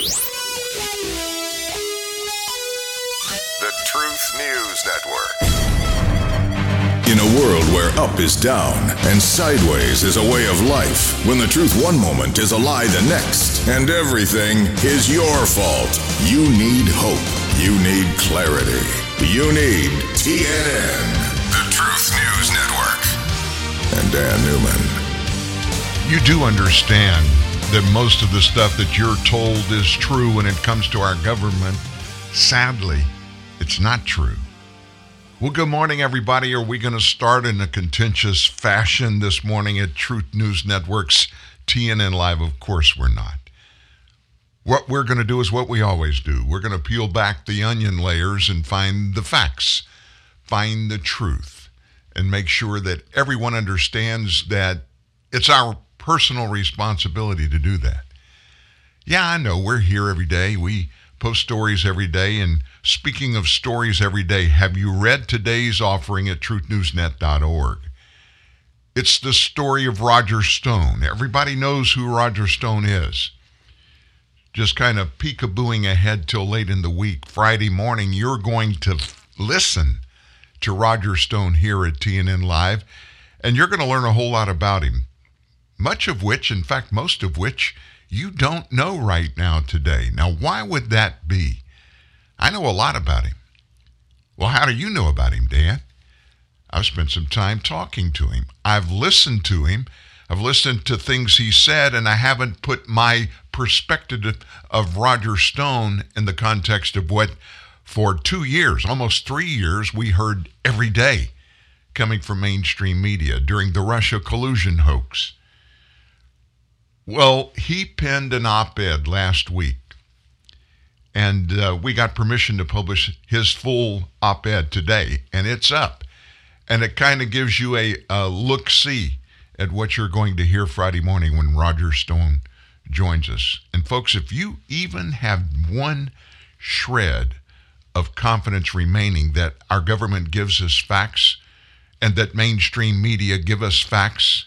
The Truth News Network. In a world where up is down and sideways is a way of life, when the truth one moment is a lie the next, and everything is your fault, you need hope. You need clarity. You need TNN. The Truth News Network. And Dan Newman. You do understand that most of the stuff that you're told is true when it comes to our government. Sadly, it's not true. Well, good morning, everybody. Are we going to start in a contentious fashion this morning at Truth News Network's TNN Live? Of course we're not. What we're going to do is what we always do. We're going to peel back the onion layers and find the facts, find the truth, and make sure that everyone understands that it's our personal responsibility to do that. Yeah, I know we're here every day. We post stories every day. And speaking of stories every day, have you read today's offering at truthnewsnet.org? It's the story of Roger Stone. Everybody knows who Roger Stone is. Just kind of peekabooing ahead till late in the week. Friday morning, you're going to listen to Roger Stone here at TNN Live, and you're going to learn a whole lot about him. Much of which, in fact, most of which, you don't know right now today. Now, why would that be? I know a lot about him. Well, how do you know about him, Dan? I've spent some time talking to him. I've listened to him. I've listened to things he said, and I haven't put my perspective of Roger Stone in the context of what, for 2 years, almost 3 years, we heard every day coming from mainstream media during the Russia collusion hoax. Well, he penned an op-ed last week, and we got permission to publish his full op-ed today, and it's up. And it kind of gives you a look-see at what you're going to hear Friday morning when Roger Stone joins us. And folks, if you even have one shred of confidence remaining that our government gives us facts and that mainstream media give us facts,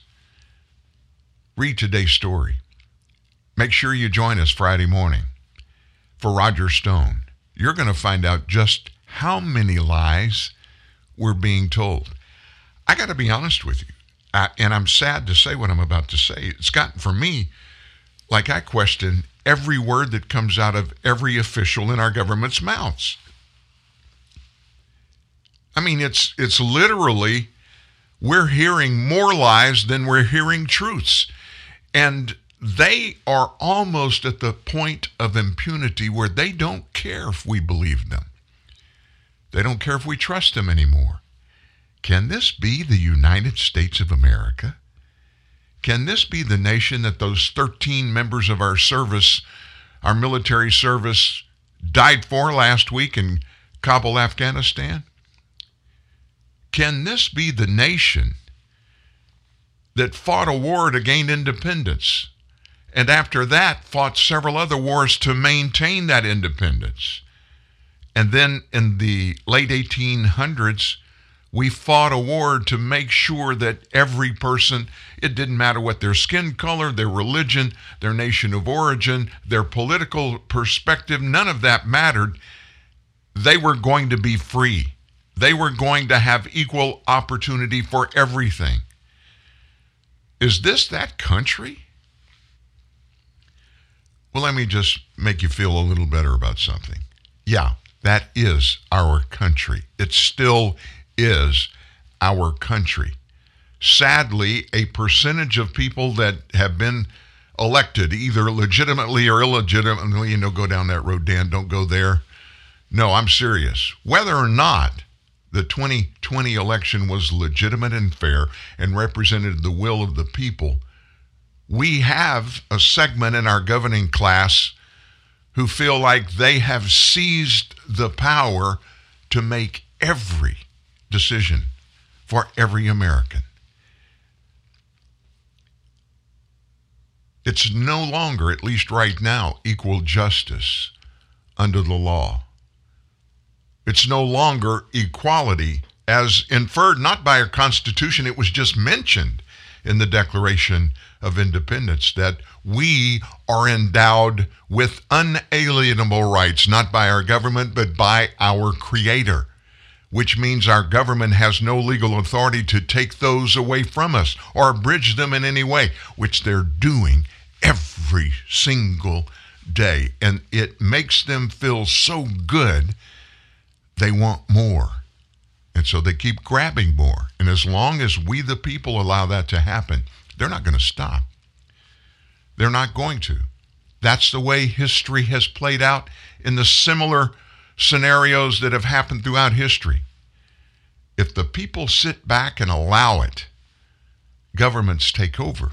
read today's story. Make sure you join us Friday morning for Roger Stone. You're going to find out just how many lies we're being told. I got to be honest with you, and I'm sad to say what I'm about to say. It's gotten for me like I question every word that comes out of every official in our government's mouths. I mean, it's literally we're hearing more lies than we're hearing truths. And they are almost at the point of impunity where they don't care if we believe them. They don't care if we trust them anymore. Can this be the United States of America? Can this be the nation that those 13 members of our service, our military service, died for last week in Kabul, Afghanistan? Can this be the nation that fought a war to gain independence and after that fought several other wars to maintain that independence? And then in the late 1800s, we fought a war to make sure that every person, it didn't matter what their skin color, their religion, their nation of origin, their political perspective, none of that mattered. They were going to be free. They were going to have equal opportunity for everything. Is this that country? Well, let me just make you feel a little better about something. Yeah, that is our country. It still is our country. Sadly, a percentage of people that have been elected, either legitimately or illegitimately, you know, go down that road, Dan, don't go there. No, I'm serious. Whether or not the 2020 election was legitimate and fair and represented the will of the people, we have a segment in our governing class who feel like they have seized the power to make every decision for every American. It's no longer, at least right now, equal justice under the law. It's no longer equality as inferred, not by our Constitution. It was just mentioned in the Declaration of Independence, that we are endowed with unalienable rights, not by our government, but by our Creator, which means our government has no legal authority to take those away from us or abridge them in any way, which they're doing every single day. And it makes them feel so good, they want more. And so they keep grabbing more. And as long as we, the people, allow that to happen, they're not going to stop. They're not going to. That's the way history has played out in the similar scenarios that have happened throughout history. If the people sit back and allow it, governments take over.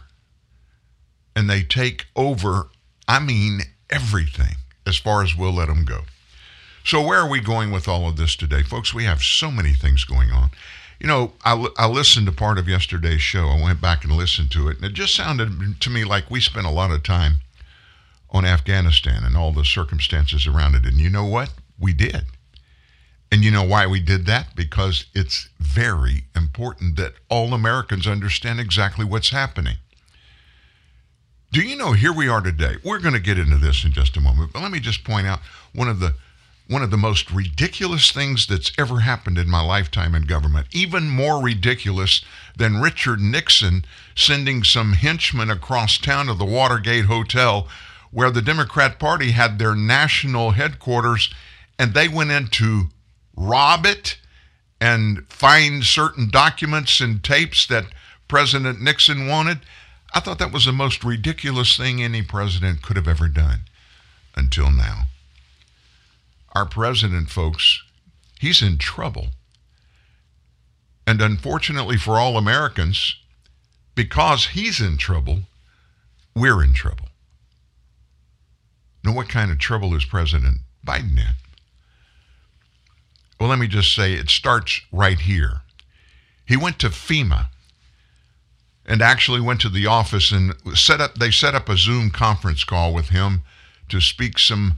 And they take over, I mean, everything, as far as we'll let them go. So where are we going with all of this today? Folks, we have so many things going on. You know, I listened to part of yesterday's show. I went back and listened to it, and it just sounded to me like we spent a lot of time on Afghanistan and all the circumstances around it. And you know what? We did. And you know why we did that? Because it's very important that all Americans understand exactly what's happening. Do you know, here we are today. We're going to get into this in just a moment, but let me just point out one of the most ridiculous things that's ever happened in my lifetime in government, even more ridiculous than Richard Nixon sending some henchmen across town to the Watergate Hotel where the Democrat Party had their national headquarters, and they went in to rob it and find certain documents and tapes that President Nixon wanted. I thought that was the most ridiculous thing any president could have ever done until now. Our president, folks, he's in trouble. And unfortunately for all Americans, because he's in trouble, we're in trouble. Now, what kind of trouble is President Biden in? Well, let me just say it starts right here. He went to FEMA and actually went to the office and set up a Zoom conference call with him to speak to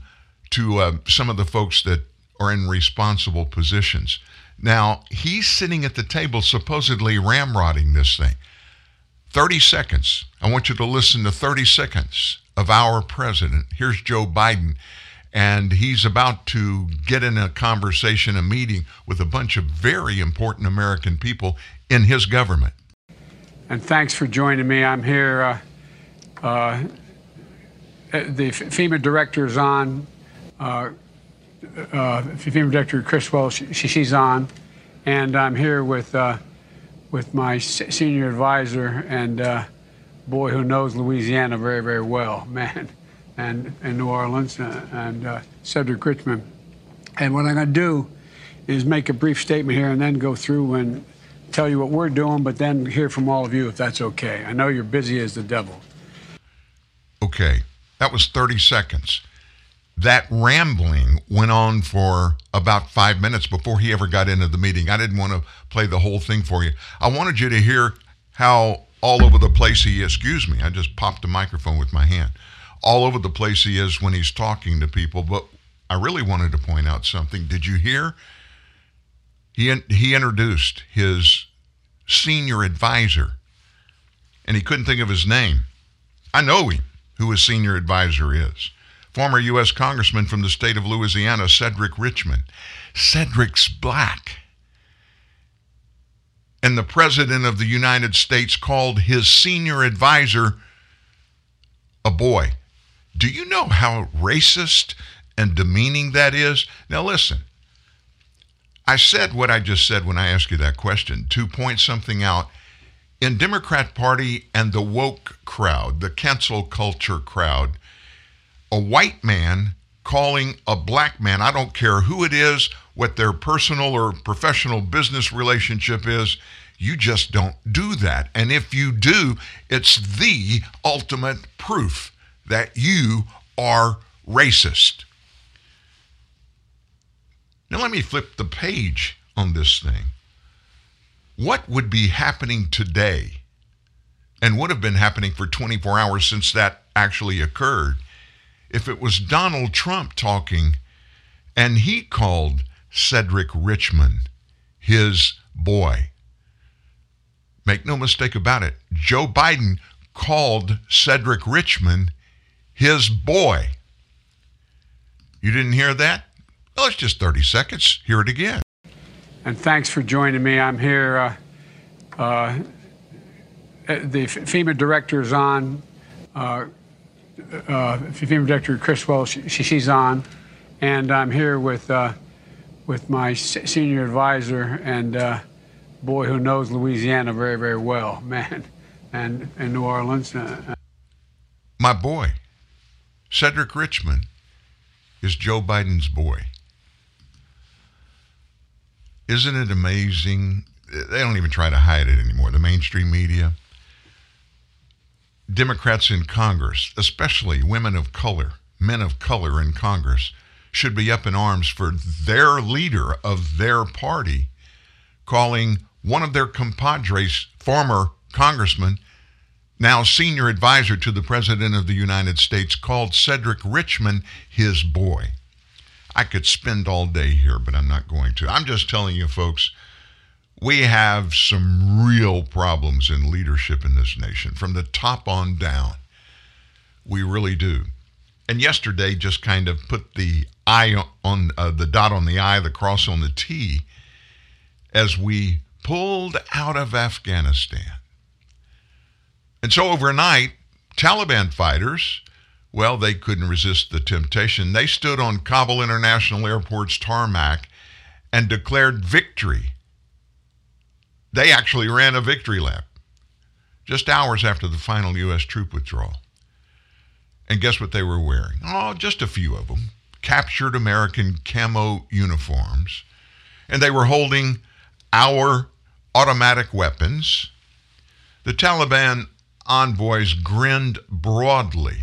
some of the folks that are in responsible positions. Now, he's sitting at the table supposedly ramrodding this thing. 30 seconds. I want you to listen to 30 seconds of our president. Here's Joe Biden, and he's about to get in a conversation, a meeting with a bunch of very important American people in his government. And thanks for joining me. I'm here. The FEMA director is on. FEMA Director Chris Wells, she's on, and I'm here with my senior advisor and boy who knows Louisiana very, very well, man, and New Orleans, and Cedric Richmond. And what I'm going to do is make a brief statement here and then go through and tell you what we're doing, but then hear from all of you if that's okay. I know you're busy as the devil. Okay, that was 30 seconds. That rambling went on for about 5 minutes before he ever got into the meeting. I didn't want to play the whole thing for you. I wanted you to hear how all over the place he is. Excuse me, I just popped the microphone with my hand. All over the place he is when he's talking to people. But I really wanted to point out something. Did you hear? He introduced his senior advisor, and he couldn't think of his name. I know him, who his senior advisor is. Former U.S. Congressman from the state of Louisiana, Cedric Richmond. Cedric's black. And the President of the United States called his senior advisor a boy. Do you know how racist and demeaning that is? Now listen, I said what I just said when I asked you that question to point something out. In Democrat Party and the woke crowd, the cancel culture crowd, a white man calling a black man, I don't care who it is, what their personal or professional business relationship is, you just don't do that. And if you do, it's the ultimate proof that you are racist. Now let me flip the page on this thing. What would be happening today, and would have been happening for 24 hours since that actually occurred, if it was Donald Trump talking and he called Cedric Richmond his boy? Make no mistake about it, Joe Biden called Cedric Richmond his boy. You didn't hear that? Well, it's just 30 seconds. Hear it again. And thanks for joining me. I'm here. The FEMA director is on. FEMA director Chris Wells, she's on. And I'm here with my senior advisor and boy who knows Louisiana very, very well, man, and New Orleans. My boy, Cedric Richmond, is Joe Biden's boy. Isn't it amazing? They don't even try to hide it anymore, the mainstream media. Democrats in Congress, especially women of color, men of color in Congress, should be up in arms for their leader of their party calling one of their compadres, former congressman, now senior advisor to the President of the United States, called Cedric Richmond his boy. I could spend all day here, but I'm not going to. I'm just telling you, folks, we have some real problems in leadership in this nation, from the top on down. We really do. And yesterday just kind of put the I on the dot on the I, the cross on the T, as we pulled out of Afghanistan. And so overnight, Taliban fighters, well, they couldn't resist the temptation. They stood on Kabul International Airport's tarmac and declared victory. They actually ran a victory lap just hours after the final U.S. troop withdrawal. And guess what they were wearing? Oh, just a few of them. Captured American camo uniforms. And they were holding our automatic weapons. The Taliban envoys grinned broadly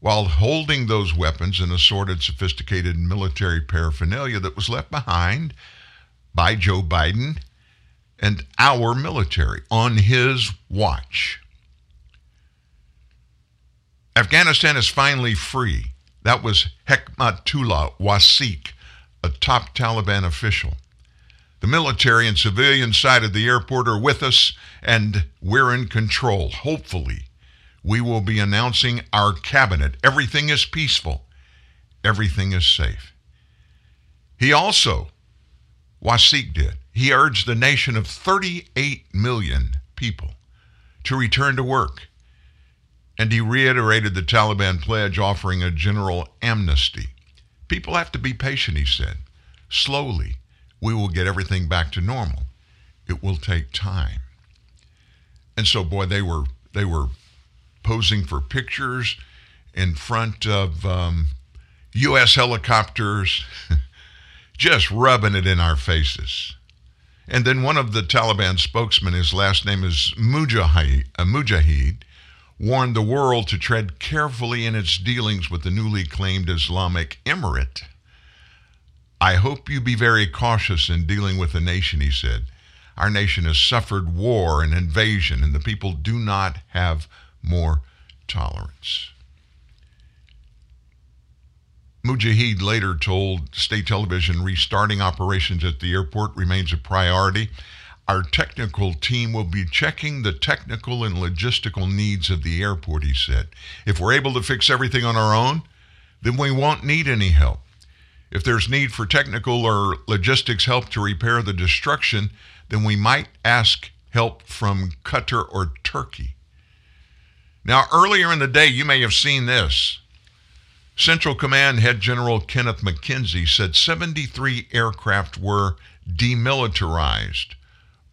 while holding those weapons and assorted sophisticated military paraphernalia that was left behind by Joe Biden and our military on his watch. Afghanistan is finally free. That was Hekmatullah Wasik, a top Taliban official. The military and civilian side of the airport are with us, and we're in control. Hopefully, we will be announcing our cabinet. Everything is peaceful. Everything is safe. He also, Wasik did, he urged the nation of 38 million people to return to work. And he reiterated the Taliban pledge, offering a general amnesty. People have to be patient, he said. Slowly, we will get everything back to normal. It will take time. And so, boy, they were posing for pictures in front of U.S. helicopters, just rubbing it in our faces. And then one of the Taliban spokesmen, his last name is Mujahid, warned the world to tread carefully in its dealings with the newly claimed Islamic Emirate. I hope you be very cautious in dealing with the nation, he said. Our nation has suffered war and invasion, and the people do not have more tolerance. Mujahid later told state television restarting operations at the airport remains a priority. Our technical team will be checking the technical and logistical needs of the airport, he said. If we're able to fix everything on our own, then we won't need any help. If there's need for technical or logistics help to repair the destruction, then we might ask help from Qatar or Turkey. Now, earlier in the day, you may have seen this. Central Command Head General Kenneth McKenzie said 73 aircraft were demilitarized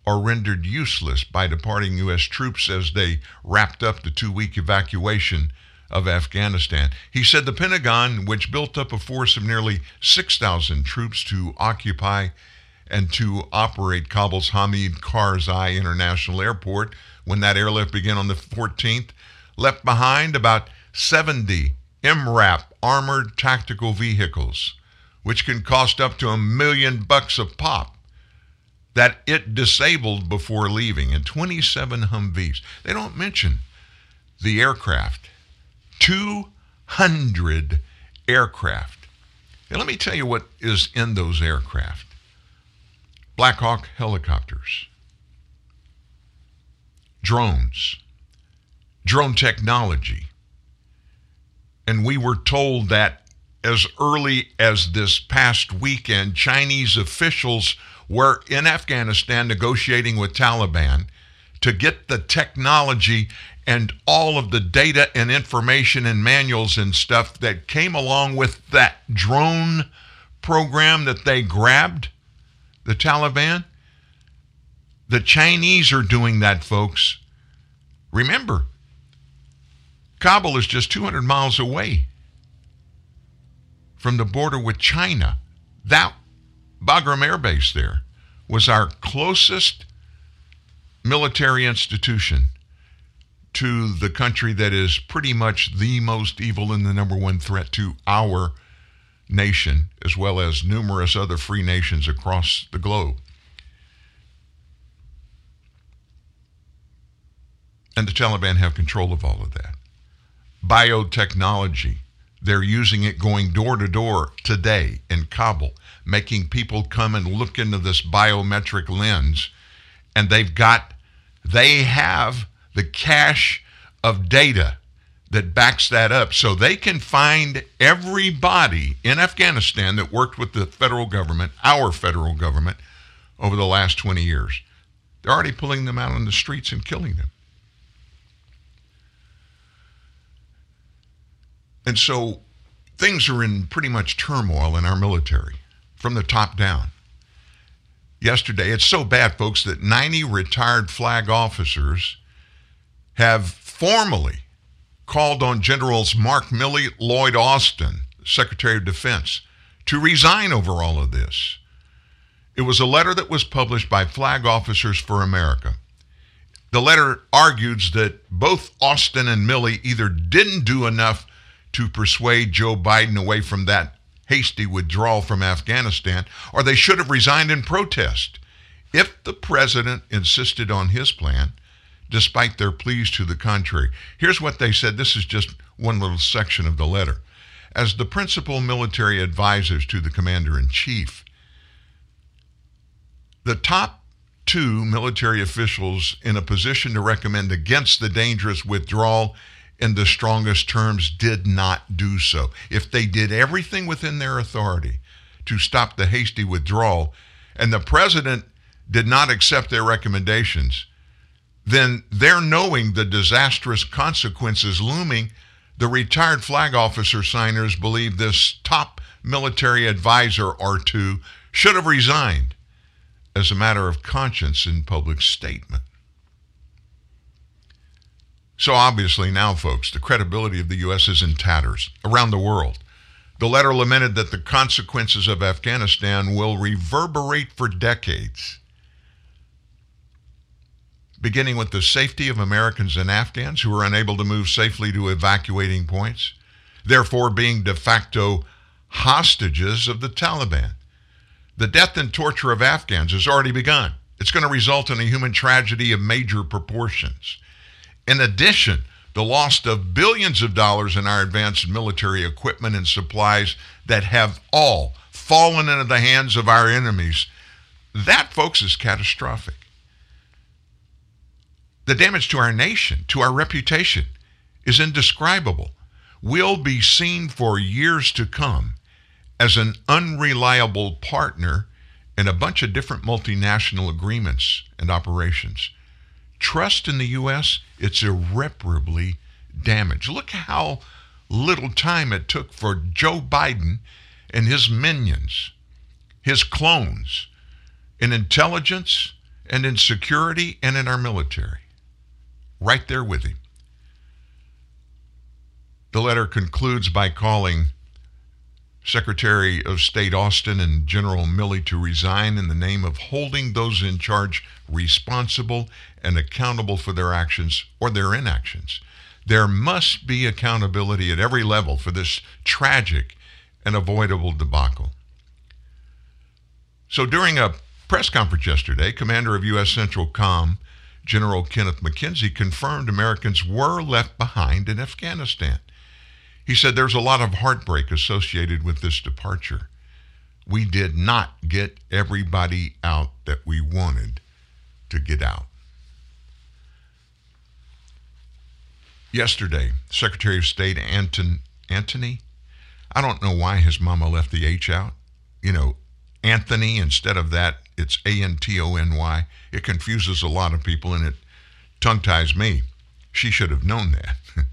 or rendered useless by departing U.S. troops as they wrapped up the two-week evacuation of Afghanistan. He said the Pentagon, which built up a force of nearly 6,000 troops to occupy and to operate Kabul's Hamid Karzai International Airport, when that airlift began on the 14th, left behind about 70 MRAP armored tactical vehicles, which can cost up to $1 million a pop, that it disabled before leaving, and 27 Humvees. They don't mention the aircraft. 200 aircraft. And let me tell you what is in those aircraft. Black Hawk helicopters, drones, drone technology. And we were told that as early as this past weekend, Chinese officials were in Afghanistan negotiating with Taliban to get the technology and all of the data and information and manuals and stuff that came along with that drone program that they grabbed, the Taliban. The Chinese are doing that, folks. Remember, Kabul is just 200 miles away from the border with China. That Bagram Air Base there was our closest military institution to the country that is pretty much the most evil and the number one threat to our nation, as well as numerous other free nations across the globe. And the Taliban have control of all of that. Biotechnology, they're using it going door to door today in Kabul, making people come and look into this biometric lens. And they have the cache of data that backs that up, so they can find everybody in Afghanistan that worked with the federal government, our federal government, over the last 20 years. They're already pulling them out on the streets and killing them. And so things are in pretty much turmoil in our military from the top down. Yesterday, it's so bad, folks, that 90 retired flag officers have formally called on Generals Mark Milley, Lloyd Austin, Secretary of Defense, to resign over all of this. It was a letter that was published by Flag Officers for America. The letter argues that both Austin and Milley either didn't do enough to persuade Joe Biden away from that hasty withdrawal from Afghanistan, or they should have resigned in protest if the president insisted on his plan, despite their pleas to the contrary. Here's what they said. This is just one little section of the letter. As the principal military advisors to the commander-in-chief, the top two military officials in a position to recommend against the dangerous withdrawal in the strongest terms did not do so. If they did everything within their authority to stop the hasty withdrawal and the president did not accept their recommendations, then they're knowing the disastrous consequences looming. The retired flag officer signers believe this top military advisor or two should have resigned as a matter of conscience in public statement. So obviously now, folks, the credibility of the U.S. is in tatters around the world. The letter lamented that the consequences of Afghanistan will reverberate for decades, beginning with the safety of Americans and Afghans who are unable to move safely to evacuating points, therefore being de facto hostages of the Taliban. The death and torture of Afghans has already begun. It's going to result in a human tragedy of major proportions. In addition, the loss of billions of dollars in our advanced military equipment and supplies that have all fallen into the hands of our enemies, that, folks, is catastrophic. The damage to our nation, to our reputation, is indescribable. We'll be seen for years to come as an unreliable partner in a bunch of different multinational agreements and operations. Trust in the U.S., it's irreparably damaged. Look how little time it took for Joe Biden and his minions, his clones, in intelligence and in security and in our military. Right there with him. The letter concludes by calling Secretary of State Austin and General Milley to resign in the name of holding those in charge responsible and accountable for their actions or their inactions. There must be accountability at every level for this tragic and avoidable debacle. So during a press conference yesterday, Commander of U.S. Central Comm, General Kenneth McKenzie, confirmed Americans were left behind in Afghanistan. He said there's a lot of heartbreak associated with this departure. We did not get everybody out that we wanted to get out. Yesterday, Secretary of State Antony, I don't know why his mama left the H out. You know, Anthony, instead of that, it's A-N-T-O-N-Y. It confuses a lot of people, and it tongue-ties me. She should have known that.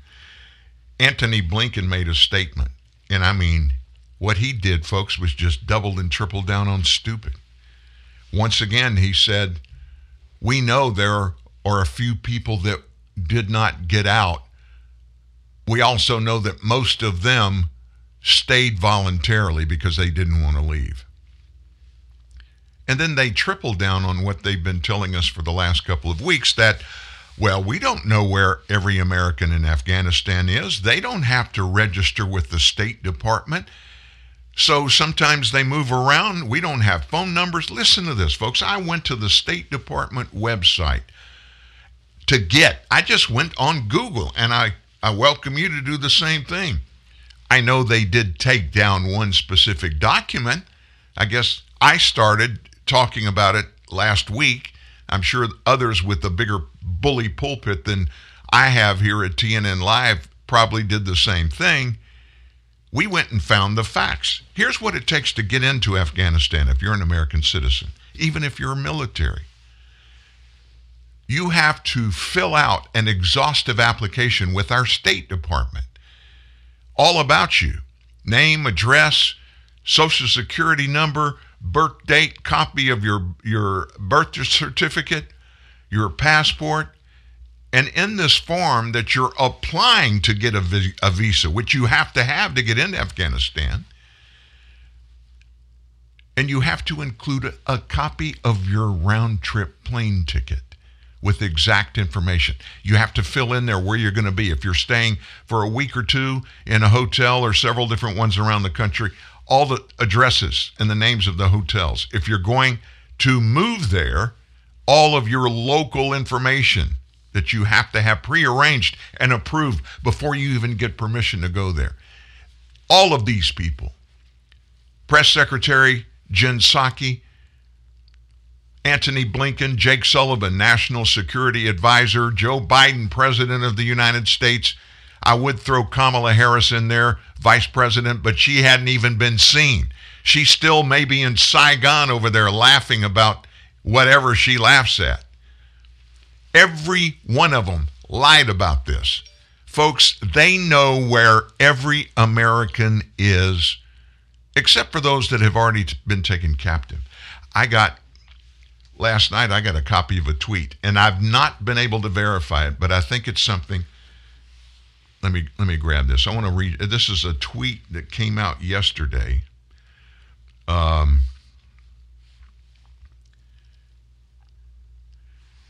Antony Blinken made a statement, and I mean, what he did, folks, was just doubled and tripled down on stupid. Once again, he said, we know there are a few people that did not get out. We also know that most of them stayed voluntarily because they didn't want to leave. And then they tripled down on what they've been telling us for the last couple of weeks, that, well, we don't know where every American in Afghanistan is. They don't have to register with the State Department. So sometimes they move around. We don't have phone numbers. Listen to this, folks. I went to the State Department website to get. I just went on Google, and I welcome you to do the same thing. I know they did take down one specific document. I guess I started talking about it last week. I'm sure others with a bigger bully pulpit than I have here at TNN Live probably did the same thing. We went and found the facts. Here's what it takes to get into Afghanistan if you're an American citizen, even if you're military. You have to fill out an exhaustive application with our State Department. All about you. Name, address, Social Security number, birth date, copy of your birth certificate, your passport, and in this form that you're applying to get a visa, which you have to get into Afghanistan, and you have to include a copy of your round-trip plane ticket with exact information. You have to fill in there where you're going to be. If you're staying for a week or two in a hotel or several different ones around the country, all the addresses and the names of the hotels. If you're going to move there, all of your local information that you have to have prearranged and approved before you even get permission to go there. All of these people. Press Secretary Jen Psaki, Antony Blinken, Jake Sullivan, National Security Advisor, Joe Biden, President of the United States. I would throw Kamala Harris in there, Vice President, but she hadn't even been seen. She still may be in Saigon over there laughing about whatever she laughs at. Every one of them lied about this. Folks, they know where every American is, except for those that have already been taken captive. Last night, I got a copy of a tweet, and I've not been able to verify it, but I think it's something. Let me grab this. I want to read. This is a tweet that came out yesterday.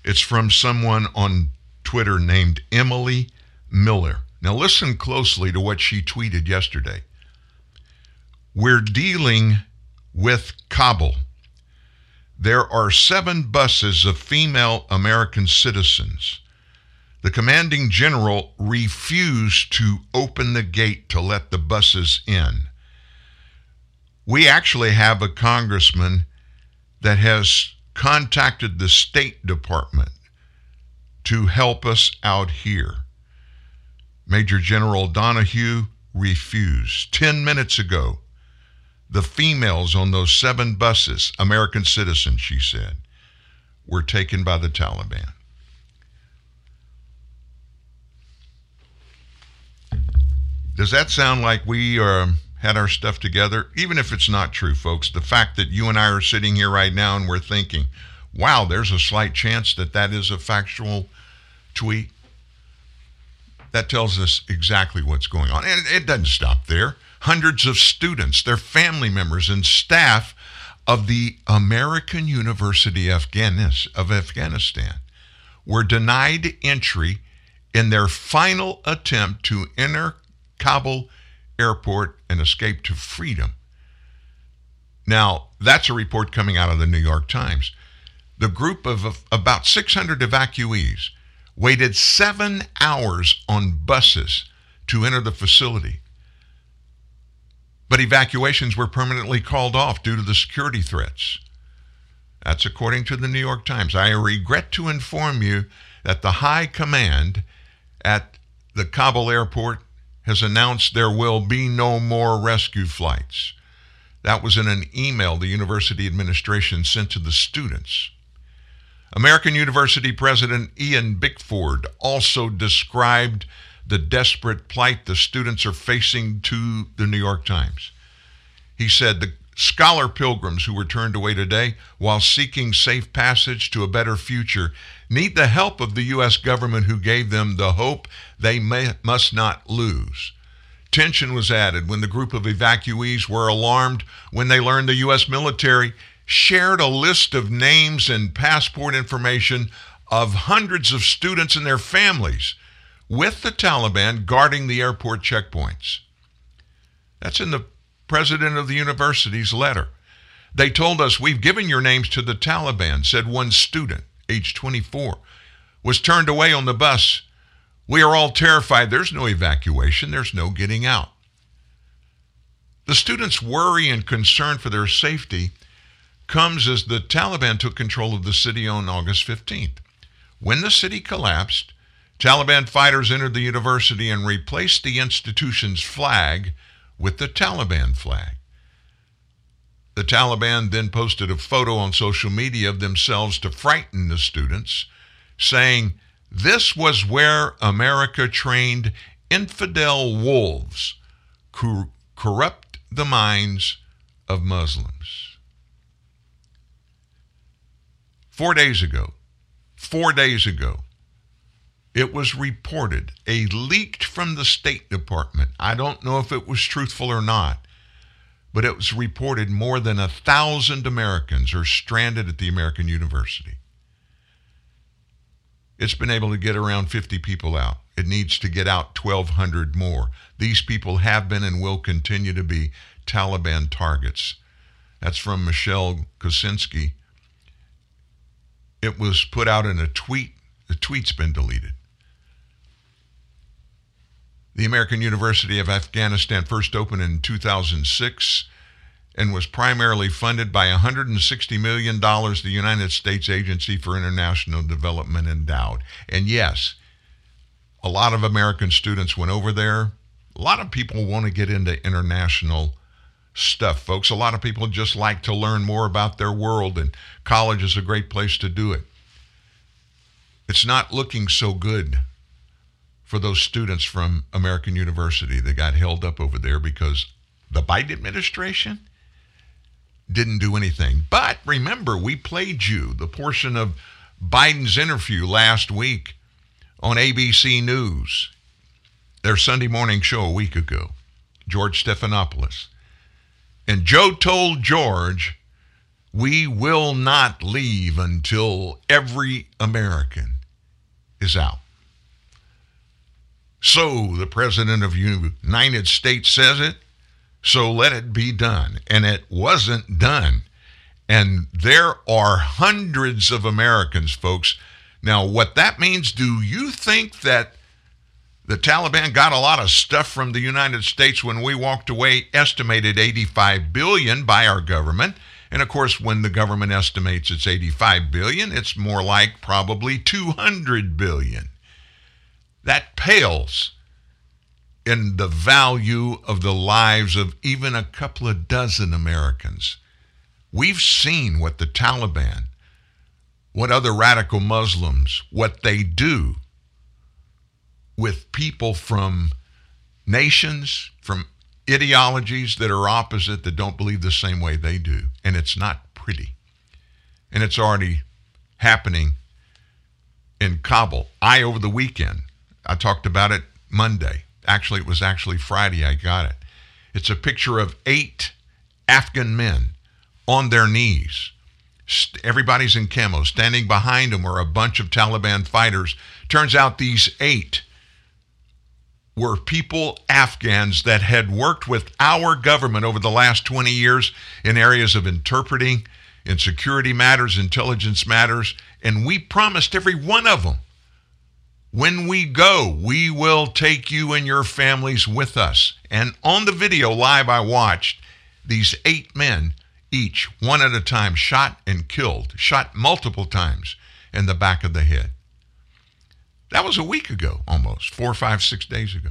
It's from someone on Twitter named Emily Miller. Now listen closely to what she tweeted yesterday. We're dealing with Kabul. There are 7 buses of female American citizens. The commanding general refused to open the gate to let the buses in. We actually have a congressman that has contacted the State Department to help us out here. Major General Donahue refused. 10 minutes ago, the females on those 7 buses, American citizens, she said, were taken by the Taliban. Does that sound like we had our stuff together? Even if it's not true, folks, the fact that you and I are sitting here right now and we're thinking, wow, there's a slight chance that is a factual tweet, that tells us exactly what's going on. And it doesn't stop there. Hundreds of students, their family members, and staff of the American University of Afghanistan were denied entry in their final attempt to enter Kabul airport and escape to freedom. Now, that's a report coming out of the New York Times. The group of about 600 evacuees waited 7 hours on buses to enter the facility. But evacuations were permanently called off due to the security threats. That's according to the New York Times. I regret to inform you that the high command at the Kabul airport has announced there will be no more rescue flights. That was in an email the university administration sent to the students. American University President Ian Bickford also described the desperate plight the students are facing to the New York Times. He said, the scholar pilgrims who were turned away today while seeking safe passage to a better future need the help of the U.S. government who gave them the hope they must not lose. Tension was added when the group of evacuees were alarmed when they learned the U.S. military shared a list of names and passport information of hundreds of students and their families with the Taliban guarding the airport checkpoints. That's in the president of the university's letter. They told us, we've given your names to the Taliban, said one student, age 24, was turned away on the bus. We are all terrified. There's no evacuation. There's no getting out. The students' worry and concern for their safety comes as the Taliban took control of the city on August 15th. When the city collapsed, Taliban fighters entered the university and replaced the institution's flag with the Taliban flag. The Taliban then posted a photo on social media of themselves to frighten the students, saying, this was where America trained infidel wolves who corrupt the minds of Muslims. 4 days ago, it was reported, a leaked from the State Department. I don't know if it was truthful or not, but it was reported more than 1,000 Americans are stranded at the American University. It's been able to get around 50 people out. It needs to get out 1,200 more. These people have been and will continue to be Taliban targets. That's from Michelle Kosinski. It was put out in a tweet. The tweet's been deleted. The American University of Afghanistan first opened in 2006 and was primarily funded by $160 million the United States Agency for International Development endowed. And yes, a lot of American students went over there. A lot of people want to get into international stuff, folks. A lot of people just like to learn more about their world, and college is a great place to do it. It's not looking so good for those students from American University that got held up over there because the Biden administration didn't do anything. But remember, we played you the portion of Biden's interview last week on ABC News, their Sunday morning show a week ago, George Stephanopoulos. And Joe told George, we will not leave until every American is out. So the president of the United States says it, so let it be done. And it wasn't done. And there are hundreds of Americans, folks. Now, what that means, do you think that the Taliban got a lot of stuff from the United States when we walked away, estimated $85 billion by our government? And, of course, when the government estimates it's $85 billion, it's more like probably $200 billion. That pales in the value of the lives of even a couple of dozen Americans. We've seen what the Taliban, what other radical Muslims, what they do with people from nations, from ideologies that are opposite, that don't believe the same way they do. And it's not pretty. And it's already happening in Kabul. Over the weekend, I talked about it Monday. Actually, it was Friday I got it. It's a picture of 8 Afghan men on their knees. Everybody's in camo. Standing behind them are a bunch of Taliban fighters. Turns out these 8 were people, Afghans, that had worked with our government over the last 20 years in areas of interpreting, in security matters, intelligence matters, and we promised every one of them, when we go, we will take you and your families with us. And on the video live I watched, these 8 men, each one at a time, shot and killed, shot multiple times in the back of the head. That was a week ago, almost, 4, 5, 6 days ago.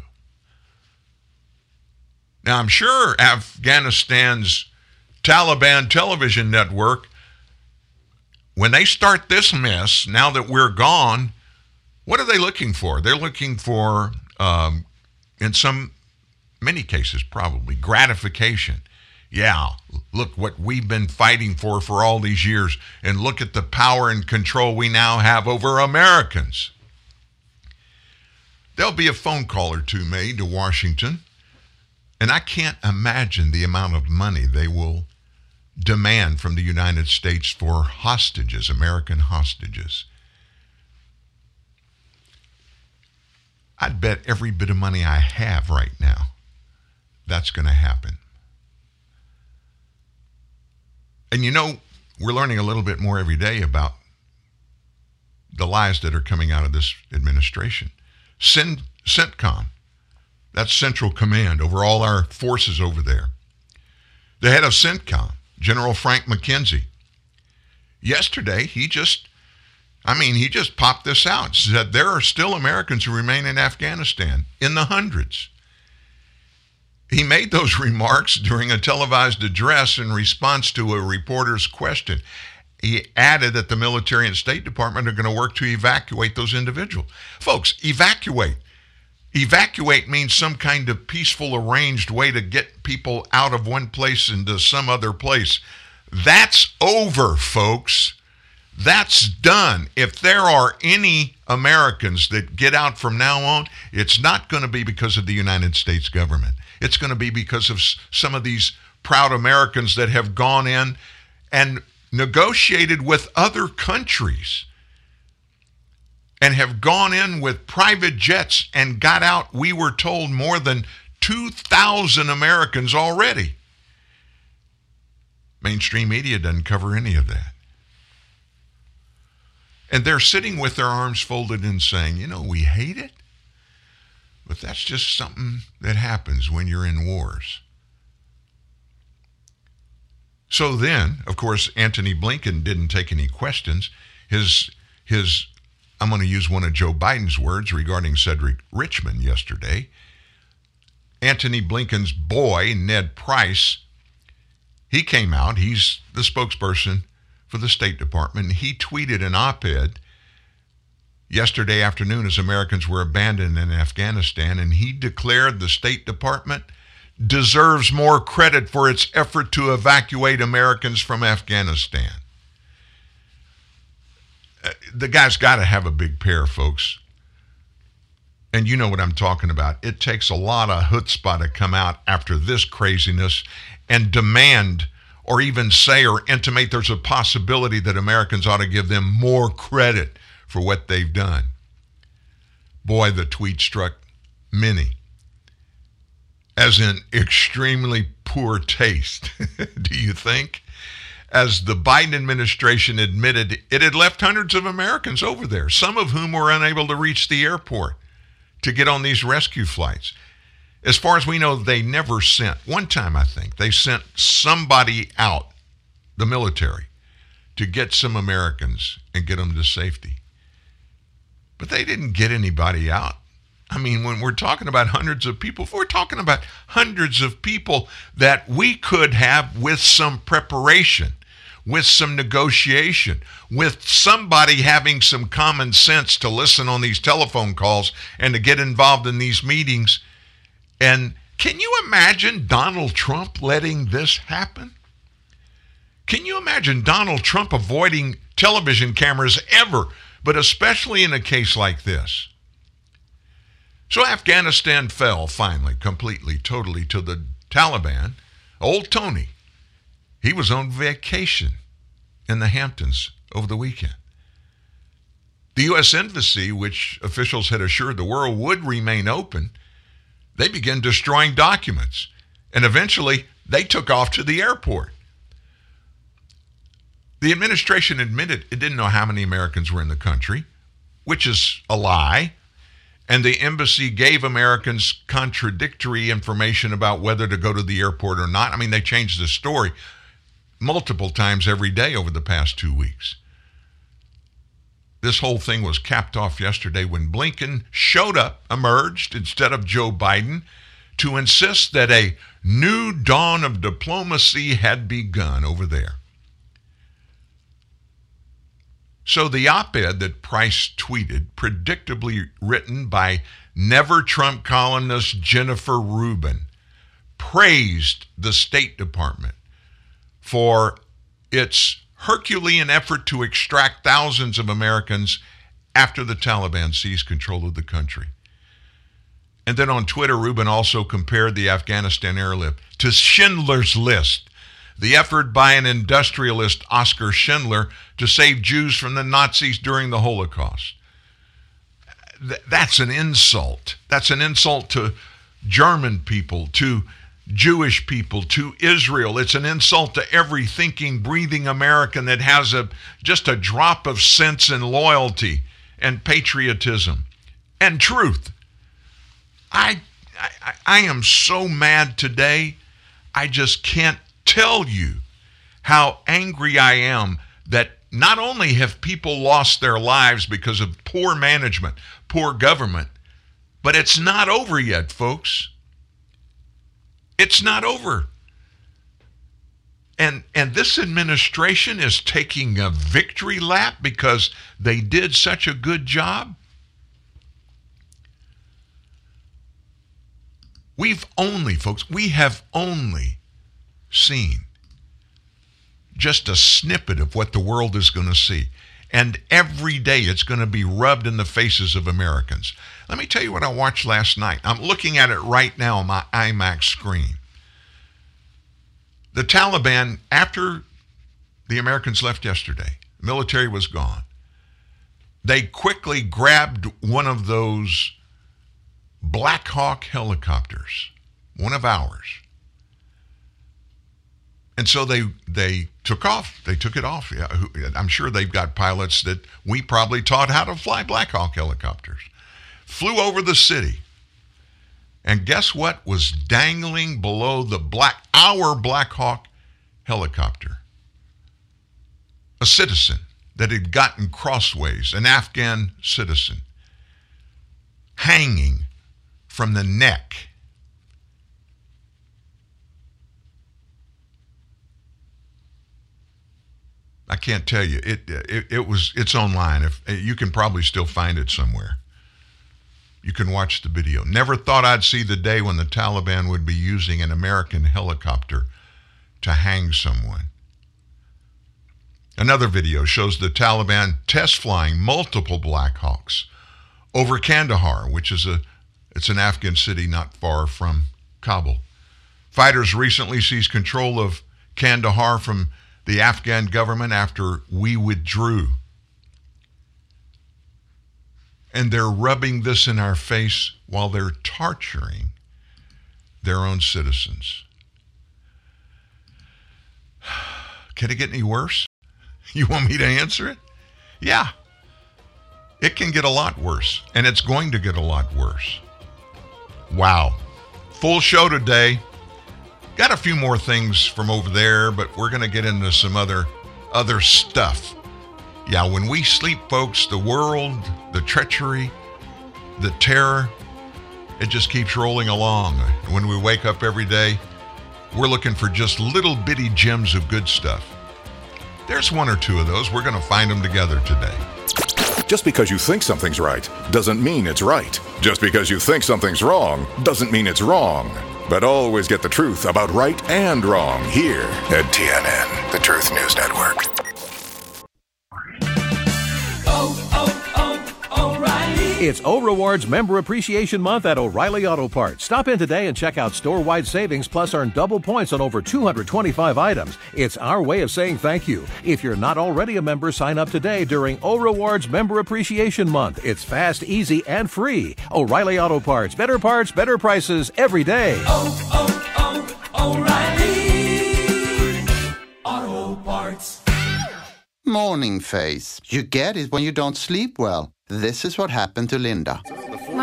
Now, I'm sure Afghanistan's Taliban television network, when they start this mess, now that we're gone, what are they looking for? They're looking for, many cases probably, gratification. Yeah, look what we've been fighting for all these years, and look at the power and control we now have over Americans. There'll be a phone call or two made to Washington, and I can't imagine the amount of money they will demand from the United States for hostages, American hostages. I'd bet every bit of money I have right now that's going to happen. And we're learning a little bit more every day about the lies that are coming out of this administration. CENTCOM, that's Central Command over all our forces over there. The head of CENTCOM, General Frank McKenzie, yesterday he just popped this out, said there are still Americans who remain in Afghanistan in the hundreds. He made those remarks during a televised address in response to a reporter's question. He added that the military and State Department are going to work to evacuate those individuals. Folks, evacuate. Evacuate means some kind of peaceful, arranged way to get people out of one place into some other place. That's over, folks. That's done. If there are any Americans that get out from now on, it's not going to be because of the United States government. It's going to be because of some of these proud Americans that have gone in and negotiated with other countries and have gone in with private jets and got out, we were told, more than 2,000 Americans already. Mainstream media doesn't cover any of that. And they're sitting with their arms folded and saying, we hate it, but that's just something that happens when you're in wars. So then, of course, Antony Blinken didn't take any questions. His I'm going to use one of Joe Biden's words regarding Cedric Richmond yesterday. Antony Blinken's boy, Ned Price, he came out. He's the spokesperson for the State Department. He tweeted an op-ed yesterday afternoon as Americans were abandoned in Afghanistan, and he declared the State Department deserves more credit for its effort to evacuate Americans from Afghanistan. The guy's got to have a big pair, folks. And you know what I'm talking about. It takes a lot of chutzpah to come out after this craziness and demand or even say or intimate there's a possibility that Americans ought to give them more credit for what they've done. Boy, the tweet struck many as in extremely poor taste, do you think? As the Biden administration admitted, it had left hundreds of Americans over there, some of whom were unable to reach the airport to get on these rescue flights. As far as we know, they never sent, one time I think, they sent somebody out, the military, to get some Americans and get them to safety. But they didn't get anybody out. When we're talking about hundreds of people, if we're talking about hundreds of people that we could have with some preparation, with some negotiation, with somebody having some common sense to listen on these telephone calls and to get involved in these meetings. And can you imagine Donald Trump letting this happen? Can you imagine Donald Trump avoiding television cameras ever, but especially in a case like this? So Afghanistan fell finally, completely, totally to the Taliban. Old Tony, he was on vacation in the Hamptons over the weekend. The U.S. embassy, which officials had assured the world would remain open, they began destroying documents. And eventually, they took off to the airport. The administration admitted it didn't know how many Americans were in the country, which is a lie. And the embassy gave Americans contradictory information about whether to go to the airport or not. They changed the story multiple times every day over the past 2 weeks. This whole thing was capped off yesterday when Blinken emerged instead of Joe Biden to insist that a new dawn of diplomacy had begun over there. So the op-ed that Price tweeted, predictably written by Never Trump columnist Jennifer Rubin, praised the State Department for its Herculean effort to extract thousands of Americans after the Taliban seized control of the country. And then on Twitter, Rubin also compared the Afghanistan airlift to Schindler's List, the effort by an industrialist, Oskar Schindler, to save Jews from the Nazis during the Holocaust. That's an insult. That's an insult to German people, to Jewish people, to Israel. It's an insult to every thinking, breathing American that has just a drop of sense and loyalty and patriotism and truth. I am so mad today, I just can't tell you how angry I am that not only have people lost their lives because of poor management, poor government, but it's not over yet, folks. It's not over. And this administration is taking a victory lap because they did such a good job. We have only seen just a snippet of what the world is going to see. And every day it's going to be rubbed in the faces of Americans. Let me tell you what I watched last night. I'm looking at it right now on my IMAX screen. The Taliban, after the Americans left yesterday, the military was gone, they quickly grabbed one of those Black Hawk helicopters, one of ours. And so they took off. They took it off. I'm sure they've got pilots that we probably taught how to fly Black Hawk helicopters. Flew over the city. And guess what was dangling below the our Black Hawk helicopter? A citizen that had gotten crossways, an Afghan citizen, hanging from the neck. I can't tell you. It's online. You can probably still find it somewhere. You can watch the video. Never thought I'd see the day when the Taliban would be using an American helicopter to hang someone. Another video shows the Taliban test flying multiple Black Hawks over Kandahar, which is an Afghan city not far from Kabul. Fighters recently seized control of Kandahar from the Afghan government after we withdrew. And they're rubbing this in our face while they're torturing their own citizens. Can it get any worse? You want me to answer it? Yeah. It can get a lot worse, and it's going to get a lot worse. Wow. Full show today. Got a few more things from over there, but we're going to get into some other stuff. Yeah, when we sleep, folks, the world, the treachery, the terror, it just keeps rolling along. When we wake up every day, we're looking for just little bitty gems of good stuff. There's one or two of those. We're going to find them together today. Just because you think something's right doesn't mean it's right. Just because you think something's wrong doesn't mean it's wrong. But always get the truth about right and wrong here at TNN, the Truth News Network. It's O'Rewards Member Appreciation Month at O'Reilly Auto Parts. Stop in today and check out store-wide savings, plus earn double points on over 225 items. It's our way of saying thank you. If you're not already a member, sign up today during O'Rewards Member Appreciation Month. It's fast, easy, and free. O'Reilly Auto Parts, better prices every day. O'Reilly Auto Parts. Morning face. You get it when you don't sleep well. This is what happened to Linda.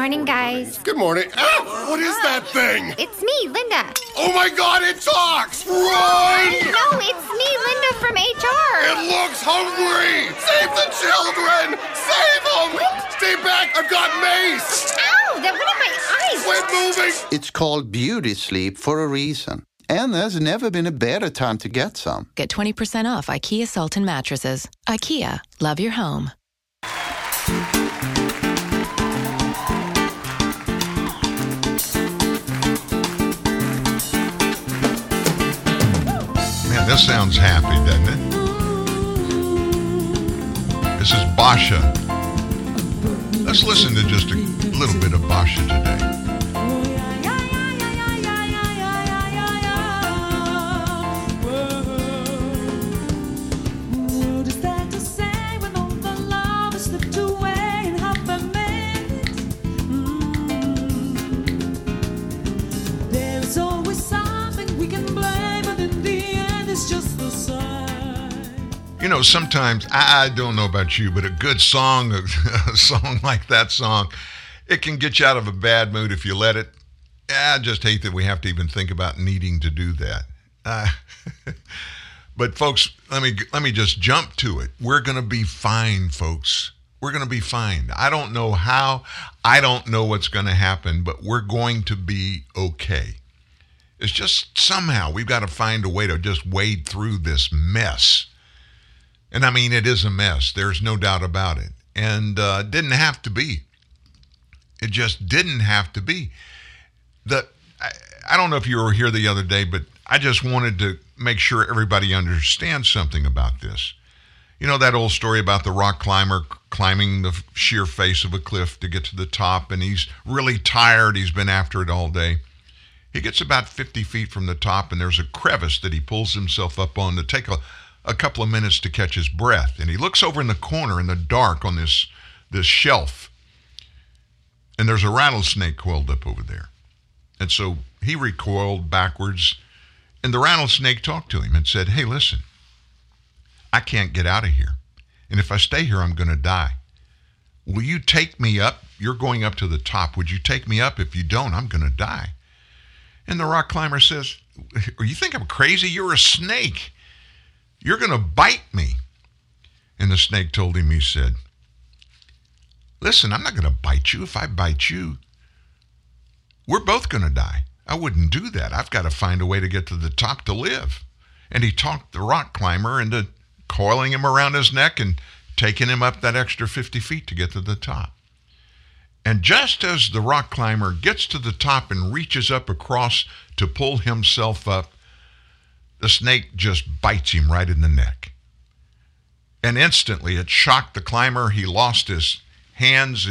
morning, guys. Good morning. Ah, what is that thing? It's me, Linda. Oh, my God, it talks! Run! No, it's me, Linda, from HR. It looks hungry! Save the children! Save them! What? Stay back, I've got mace! Ow, that went in my eyes! Quit moving! It's called beauty sleep for a reason. And there's never been a better time to get some. Get 20% off IKEA Sultan mattresses. IKEA, love your home. Man, this sounds happy, doesn't it? This is Basha. Let's listen to just a little bit of Basha today. You know, sometimes, I don't know about you, but a good song, a song like that song, it can get you out of a bad mood if you let it. I just hate that we have to even think about needing to do that. But folks, let me just jump to it. We're going to be fine, folks. We're going to be fine. I don't know how. I don't know what's going to happen, but we're going to be okay. It's just somehow we've got to find a way to just wade through this mess. And I mean, it is a mess. There's no doubt about it. And it didn't have to be. It just didn't have to be. I don't know if you were here the other day, but I just wanted to make sure everybody understands something about this. You know that old story about the rock climber climbing the sheer face of a cliff to get to the top, and he's really tired. He's been after it all day. He gets about 50 feet from the top, and there's a crevice that he pulls himself up on to take a couple of minutes to catch his breath. And he looks over in the corner in the dark on this shelf, and there's a rattlesnake coiled up over there. And so he recoiled backwards, and the rattlesnake talked to him and said, "Hey, listen, I can't get out of here. And if I stay here, I'm going to die. Will you take me up? You're going up to the top. Would you take me up? If you don't, I'm going to die." And the rock climber says, "You think I'm crazy? You're a snake. You're going to bite me." And the snake told him, he said, "Listen, I'm not going to bite you. If I bite you, we're both going to die. I wouldn't do that. I've got to find a way to get to the top to live." And he talked the rock climber into coiling him around his neck and taking him up that extra 50 feet to get to the top. And just as the rock climber gets to the top and reaches up across to pull himself up, the snake just bites him right in the neck. And instantly it shocked the climber. He lost his hands,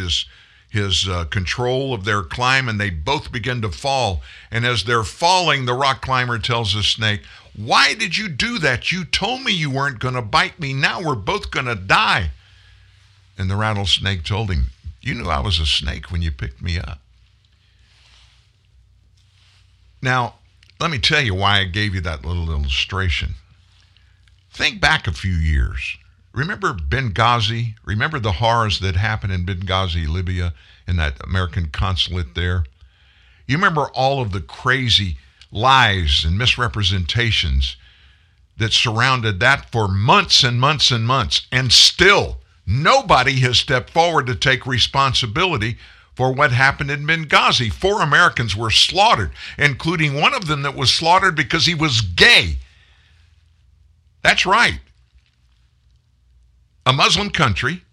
his control of their climb, and they both begin to fall. And as they're falling, the rock climber tells the snake, "Why did you do that? You told me you weren't going to bite me. Now we're both going to die." And the rattlesnake told him, "You knew I was a snake when you picked me up." Now, let me tell you why I gave you that little illustration. Think back a few years. Remember Benghazi? Remember the horrors that happened in Benghazi, Libya, and that American consulate there? You remember all of the crazy lies and misrepresentations that surrounded that for months and months and months, and still nobody has stepped forward to take responsibility for what happened in Benghazi. 4 Americans were slaughtered, including one of them that was slaughtered because he was gay. That's right. A Muslim country,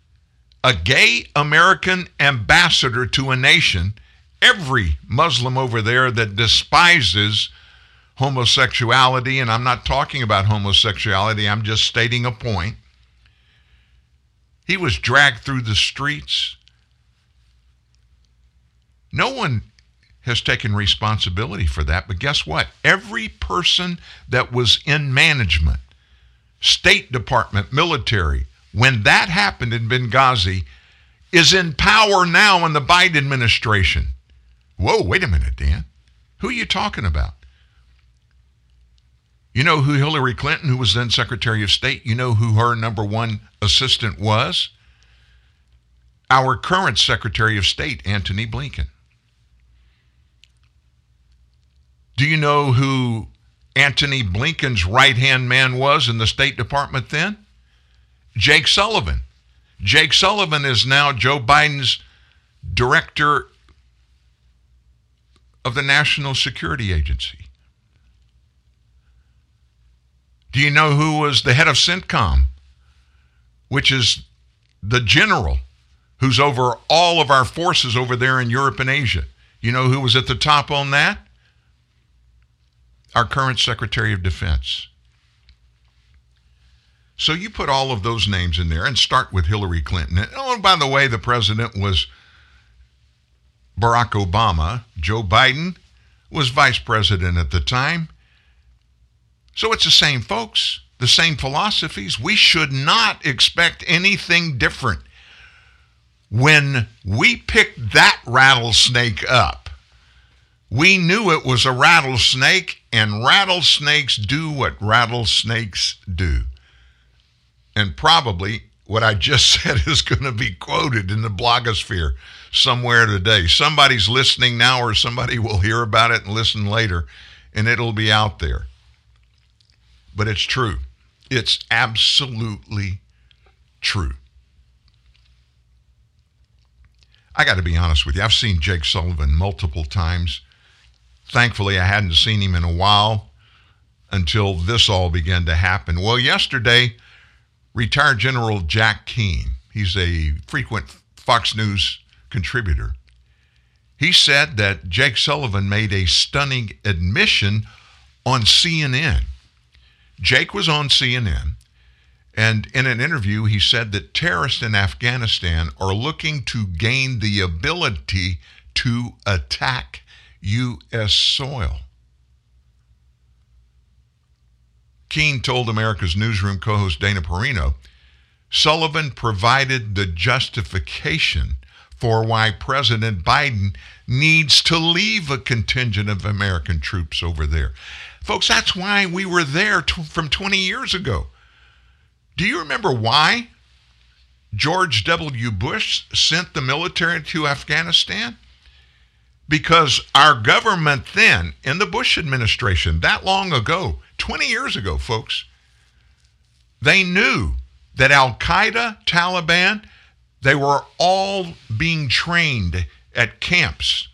a gay American ambassador to a nation, every Muslim over there that despises homosexuality, and I'm not talking about homosexuality, I'm just stating a point. He was dragged through the streets. No one has taken responsibility for that, but guess what? Every person that was in management, State Department, military, when that happened in Benghazi, is in power now in the Biden administration. Whoa, wait a minute, Dan. Who are you talking about? You know who Hillary Clinton, who was then Secretary of State, you know who her number one assistant was? our current Secretary of State, Antony Blinken. Do you know who Antony Blinken's right-hand man was in the State Department then? Jake Sullivan. Jake Sullivan is now Joe Biden's director of the National Security Agency. Do you know who was the head of CENTCOM, which is the general who's over all of our forces over there in Europe and Asia? You know who was at the top on that? Our current Secretary of Defense. So you put all of those names in there and start with Hillary Clinton. And, oh, and by the way, the president was Barack Obama. Joe Biden was vice president at the time. So it's the same folks, the same philosophies. We should not expect anything different when we picked that rattlesnake up. We knew it was a rattlesnake, and rattlesnakes do what rattlesnakes do. And probably what I just said is going to be quoted in the blogosphere somewhere today. Somebody's listening now, or somebody will hear about it and listen later, and it'll be out there. But it's true. It's absolutely true. I got to be honest with you. I've seen Jake Sullivan multiple times. Thankfully, I hadn't seen him in a while until this all began to happen. Well, yesterday, retired General Jack Keane, he's a frequent Fox News contributor, he said that Jake Sullivan made a stunning admission on CNN. Jake was on CNN, and in an interview, he said that terrorists in Afghanistan are looking to gain the ability to attack U.S. soil. Keene told America's Newsroom co-host Dana Perino, Sullivan provided the justification for why President Biden needs to leave a contingent of American troops over there. Folks, that's why we were there from 20 years ago. Do you remember why George W. Bush sent the military to Afghanistan? Because our government then, in the Bush administration, that long ago, 20 years ago, folks, they knew that al-Qaeda, Taliban, they were all being trained at camps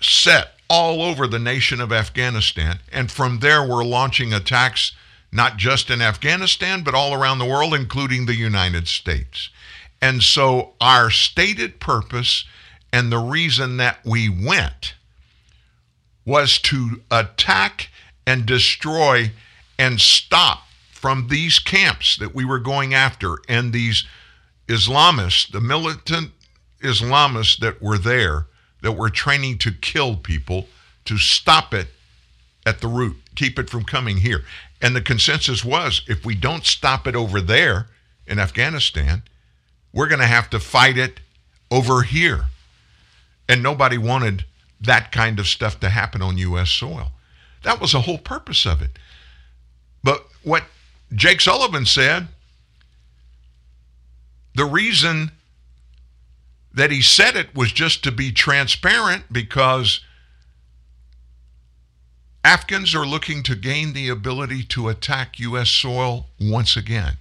set all over the nation of Afghanistan. And from there, we're launching attacks not just in Afghanistan, but all around the world, including the United States. And so our stated purpose and the reason that we went was to attack and destroy and stop from these camps that we were going after and these Islamists, the militant Islamists that were there, that were training to kill people, to stop it at the root, keep it from coming here. And the consensus was, if we don't stop it over there in Afghanistan, we're going to have to fight it over here. And nobody wanted that kind of stuff to happen on U.S. soil. That was the whole purpose of it. But what Jake Sullivan said, the reason that he said it was just to be transparent, because Afghans are looking to gain the ability to attack U.S. soil once again.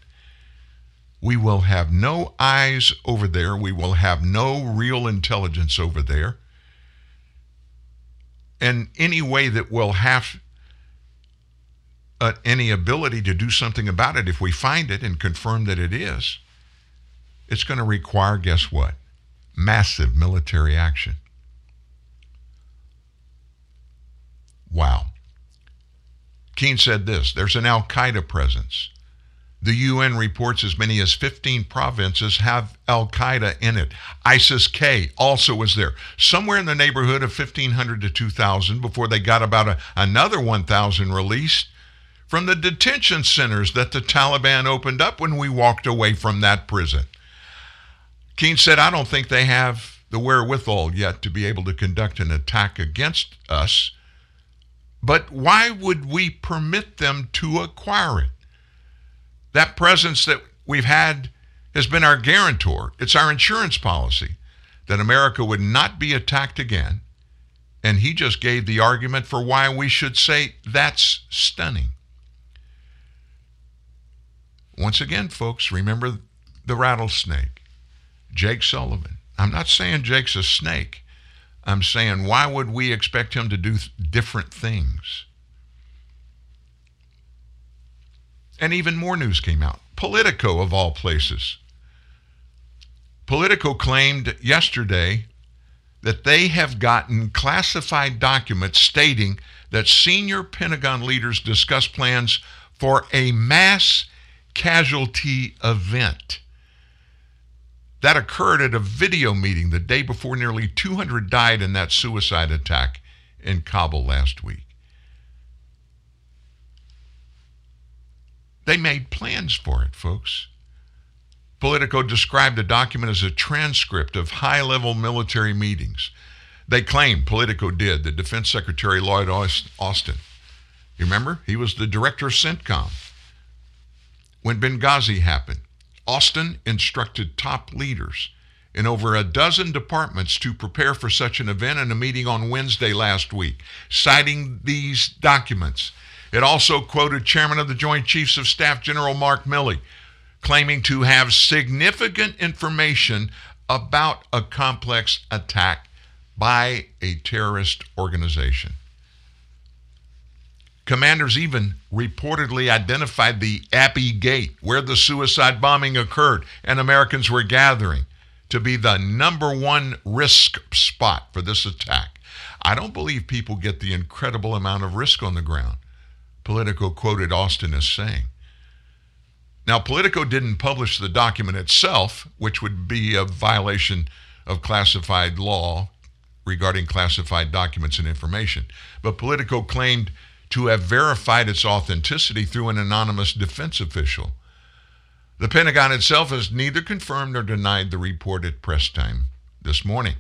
We will have no eyes over there. We will have no real intelligence over there. And any way that we'll have any ability to do something about it, if we find it and confirm that it is, it's going to require, guess what? Massive military action. Wow. Keene said this, there's an al-Qaeda presence. The UN reports as many as 15 provinces have al-Qaeda in it. ISIS-K also was there. Somewhere in the neighborhood of 1,500 to 2,000 before they got about another 1,000 released from the detention centers that the Taliban opened up when we walked away from that prison. Keene said, I don't think they have the wherewithal yet to be able to conduct an attack against us, but why would we permit them to acquire it? That presence that we've had has been our guarantor. It's our insurance policy that America would not be attacked again. And he just gave the argument for why we should say that's stunning. Once again, folks, remember the rattlesnake, Jake Sullivan. I'm not saying Jake's a snake. I'm saying, why would we expect him to do different things? And even more news came out. Politico, of all places. Politico claimed yesterday that they have gotten classified documents stating that senior Pentagon leaders discussed plans for a mass casualty event. That occurred at a video meeting the day before nearly 200 died in that suicide attack in Kabul last week. They made plans for it, folks. Politico described the document as a transcript of high-level military meetings. They claim, Politico did, the Defense Secretary Lloyd Austin. You remember? He was the director of CENTCOM. When Benghazi happened, Austin instructed top leaders in over a dozen departments to prepare for such an event in a meeting on Wednesday last week, citing these documents. It also quoted Chairman of the Joint Chiefs of Staff General Mark Milley, claiming to have significant information about a complex attack by a terrorist organization. Commanders even reportedly identified the Abbey Gate, where the suicide bombing occurred and Americans were gathering, to be the number one risk spot for this attack. I don't believe people get the incredible amount of risk on the ground, Politico quoted Austin as saying. Now, Politico didn't publish the document itself, which would be a violation of classified law regarding classified documents and information, but Politico claimed to have verified its authenticity through an anonymous defense official. The Pentagon itself has neither confirmed nor denied the report at press time this morning.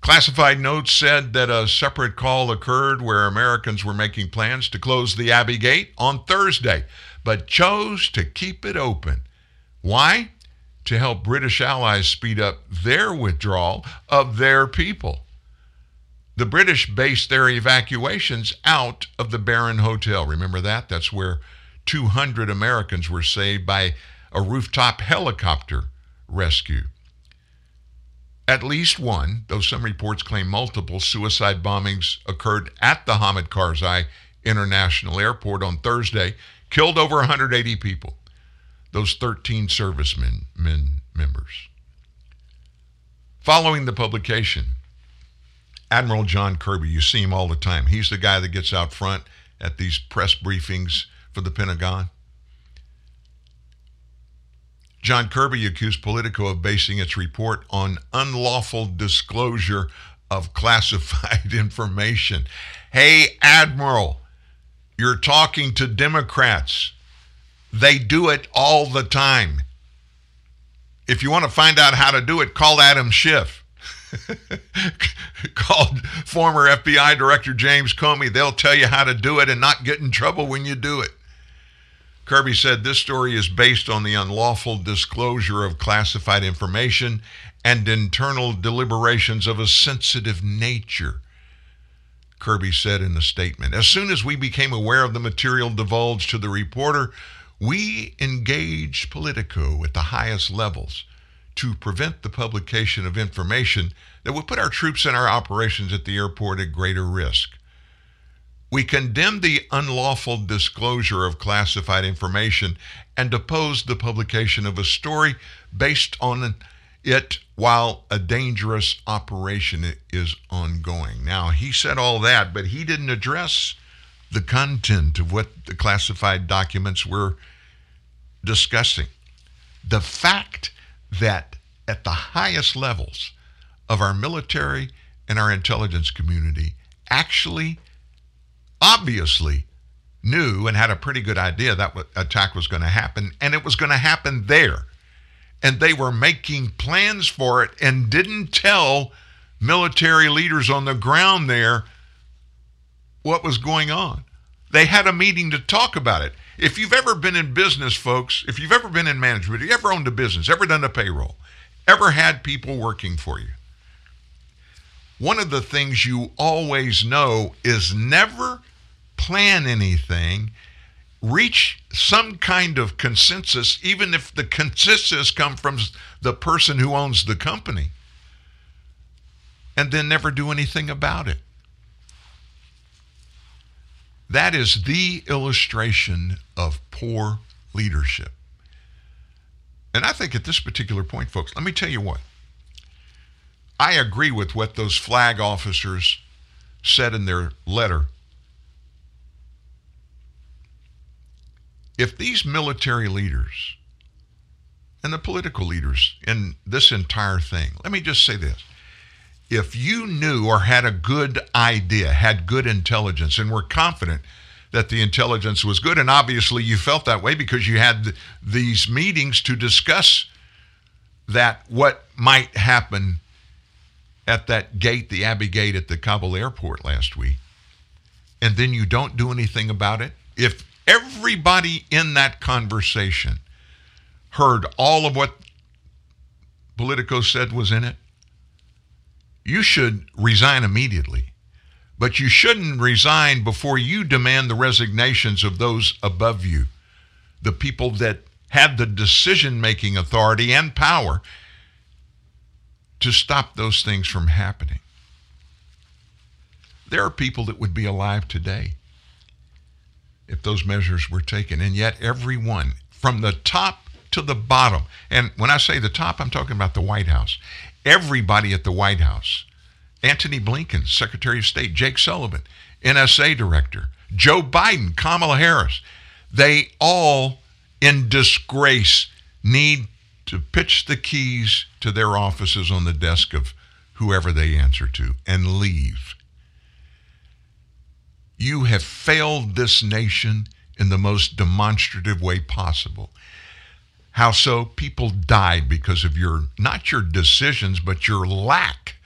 Classified notes said that a separate call occurred where Americans were making plans to close the Abbey Gate on Thursday, but chose to keep it open. Why? To help British allies speed up their withdrawal of their people. The British based their evacuations out of the Barron Hotel. Remember that? That's where 200 Americans were saved by a rooftop helicopter rescue. At least one, though some reports claim multiple, suicide bombings occurred at the Hamid Karzai International Airport on Thursday, killed over 180 people, those 13 servicemen members. Following the publication, Admiral John Kirby, you see him all the time. He's the guy that gets out front at these press briefings for the Pentagon. John Kirby accused Politico of basing its report on unlawful disclosure of classified information. Hey, Admiral, you're talking to Democrats. They do it all the time. If you want to find out how to do it, call Adam Schiff. Called former FBI Director James Comey. They'll tell you how to do it and not get in trouble when you do it. Kirby said this story is based on the unlawful disclosure of classified information and internal deliberations of a sensitive nature, Kirby said in the statement. As soon as we became aware of the material divulged to the reporter, we engaged Politico at the highest levels to prevent the publication of information that would put our troops and our operations at the airport at greater risk. We condemned the unlawful disclosure of classified information and opposed the publication of a story based on it while a dangerous operation is ongoing. Now, he said all that, but he didn't address the content of what the classified documents were discussing. The fact that at the highest levels of our military and our intelligence community actually, obviously, knew and had a pretty good idea that attack was going to happen, and it was going to happen there. And they were making plans for it and didn't tell military leaders on the ground there what was going on. They had a meeting to talk about it. If you've ever been in business, folks, if you've ever been in management, if you ever owned a business, ever done a payroll, ever had people working for you, one of the things you always know is never plan anything, reach some kind of consensus, even if the consensus comes from the person who owns the company, and then never do anything about it. That is the illustration of poor leadership. And I think at this particular point, folks, let me tell you what. I agree with what those flag officers said in their letter. If these military leaders and the political leaders in this entire thing, let me just say this. If you knew or had a good idea, had good intelligence, and were confident that the intelligence was good, and obviously you felt that way because you had these meetings to discuss that what might happen at that gate, the Abbey Gate at the Kabul airport last week, and then you don't do anything about it. If everybody in that conversation heard all of what Politico said was in it, you should resign immediately, but you shouldn't resign before you demand the resignations of those above you, the people that have the decision-making authority and power to stop those things from happening. There are people that would be alive today if those measures were taken, and yet everyone, from the top to the bottom, and when I say the top, I'm talking about the White House, everybody at the White House, Antony Blinken, Secretary of State, Jake Sullivan, NSA Director, Joe Biden, Kamala Harris, they all in disgrace need to pitch the keys to their offices on the desk of whoever they answer to and leave. You have failed this nation in the most demonstrative way possible. How so? People died because of your, not your decisions, but your lack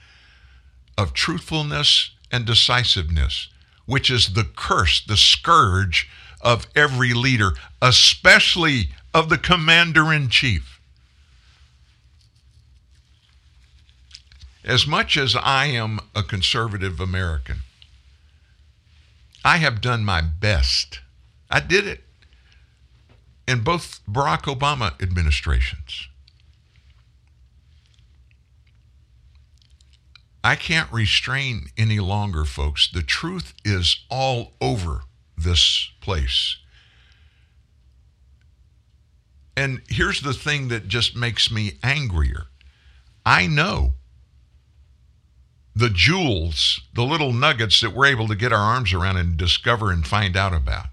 of truthfulness and decisiveness, which is the curse, the scourge of every leader, especially of the commander-in-chief. As much as I am a conservative American, I have done my best. I did it in both Barack Obama administrations. I can't restrain any longer, folks. The truth is all over this place. And here's the thing that just makes me angrier. I know the jewels, the little nuggets that we're able to get our arms around and discover and find out about.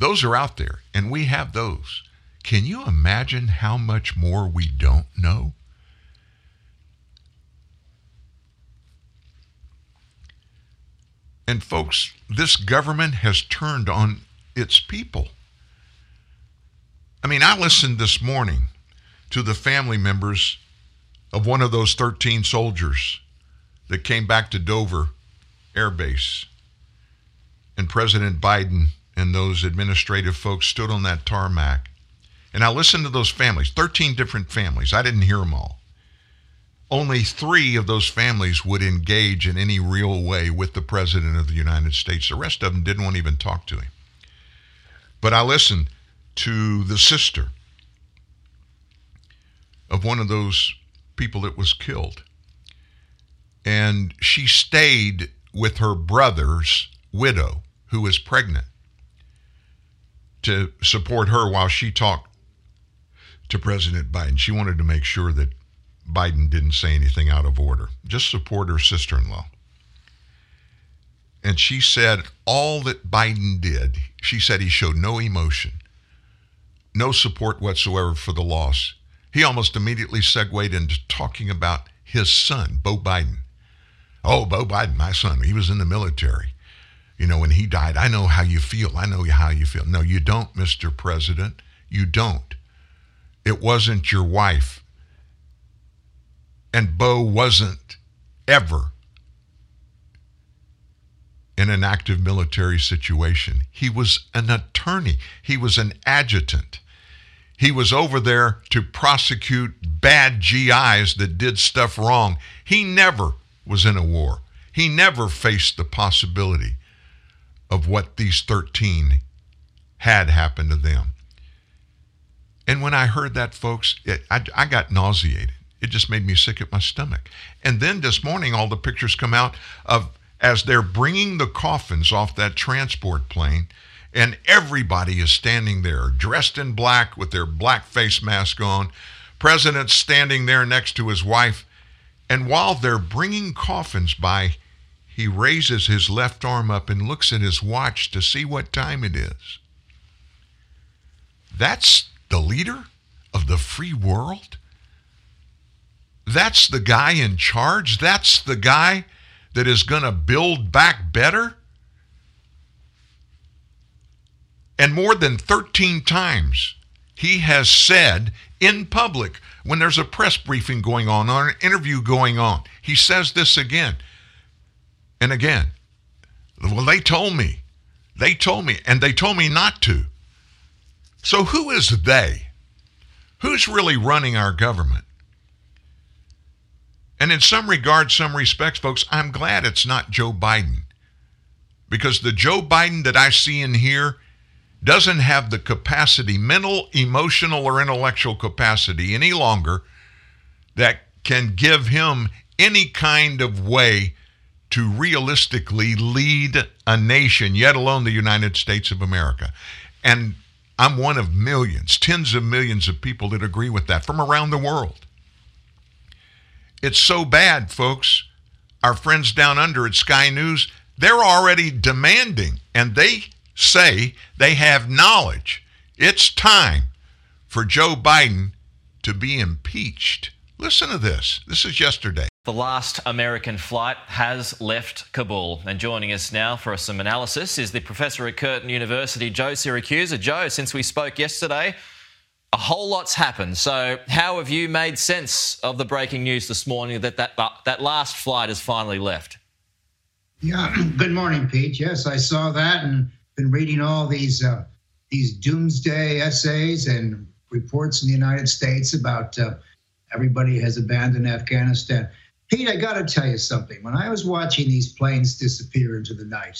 Those are out there, and we have those. Can you imagine how much more we don't know? And folks, this government has turned on its people. I mean, I listened this morning to the family members of one of those 13 soldiers that came back to Dover Air Base, and President Biden and those administrative folks stood on that tarmac. And I listened to those families, 13 different families. I didn't hear them all. Only 3 of those families would engage in any real way with the President of the United States. The rest of them didn't want to even talk to him. But I listened to the sister of one of those people that was killed. And she stayed with her brother's widow, who was pregnant, to support her while she talked to President Biden. She wanted to make sure that Biden didn't say anything out of order. Just support her sister-in-law. And she said all that Biden did, she said he showed no emotion, no support whatsoever for the loss. He almost immediately segued into talking about his son, Beau Biden. Oh, Beau Biden, my son, he was in the military. You know, when he died, I know how you feel. I know how you feel. No, you don't, Mr. President. You don't. It wasn't your wife. And Beau wasn't ever in an active military situation. He was an attorney. attorney. He was an adjutant. He was over there to prosecute bad GIs that did stuff wrong. He never was in a war. He never faced the possibility of what these 13 had happened to them. And when I heard that, folks, I got nauseated. It just made me sick at my stomach. And then this morning, all the pictures come out of as they're bringing the coffins off that transport plane, and everybody is standing there dressed in black with their black face mask on. President's standing there next to his wife. And while they're bringing coffins by, he raises his left arm up and looks at his watch to see what time it is. That's the leader of the free world? That's the guy in charge? That's the guy that is going to build back better? And more than 13 times he has said in public, when there's a press briefing going on or an interview going on, he says this again and again. Well, they told me, and they told me not to. So who is they? Who's really running our government? And in some regards, some respects, folks, I'm glad it's not Joe Biden, because the Joe Biden that I see in here doesn't have the capacity, mental, emotional, or intellectual capacity any longer that can give him any kind of way to realistically lead a nation, yet alone the United States of America. And I'm one of millions, tens of millions of people that agree with that from around the world. It's so bad, folks. Our friends down under at Sky News, they're already demanding, and they say they have knowledge. It's time for Joe Biden to be impeached. Listen to this. This is yesterday. The last American flight has left Kabul. And joining us now for some analysis is the professor at Curtin University, Joe Siracusa. Joe, since we spoke yesterday, a whole lot's happened. So how have you made sense of the breaking news this morning that last flight has finally left? Yeah, good morning, Pete. Yes, I saw that and been reading all these doomsday essays and reports in the United States about everybody has abandoned Afghanistan. Pete, I got to tell you something. When I was watching these planes disappear into the night,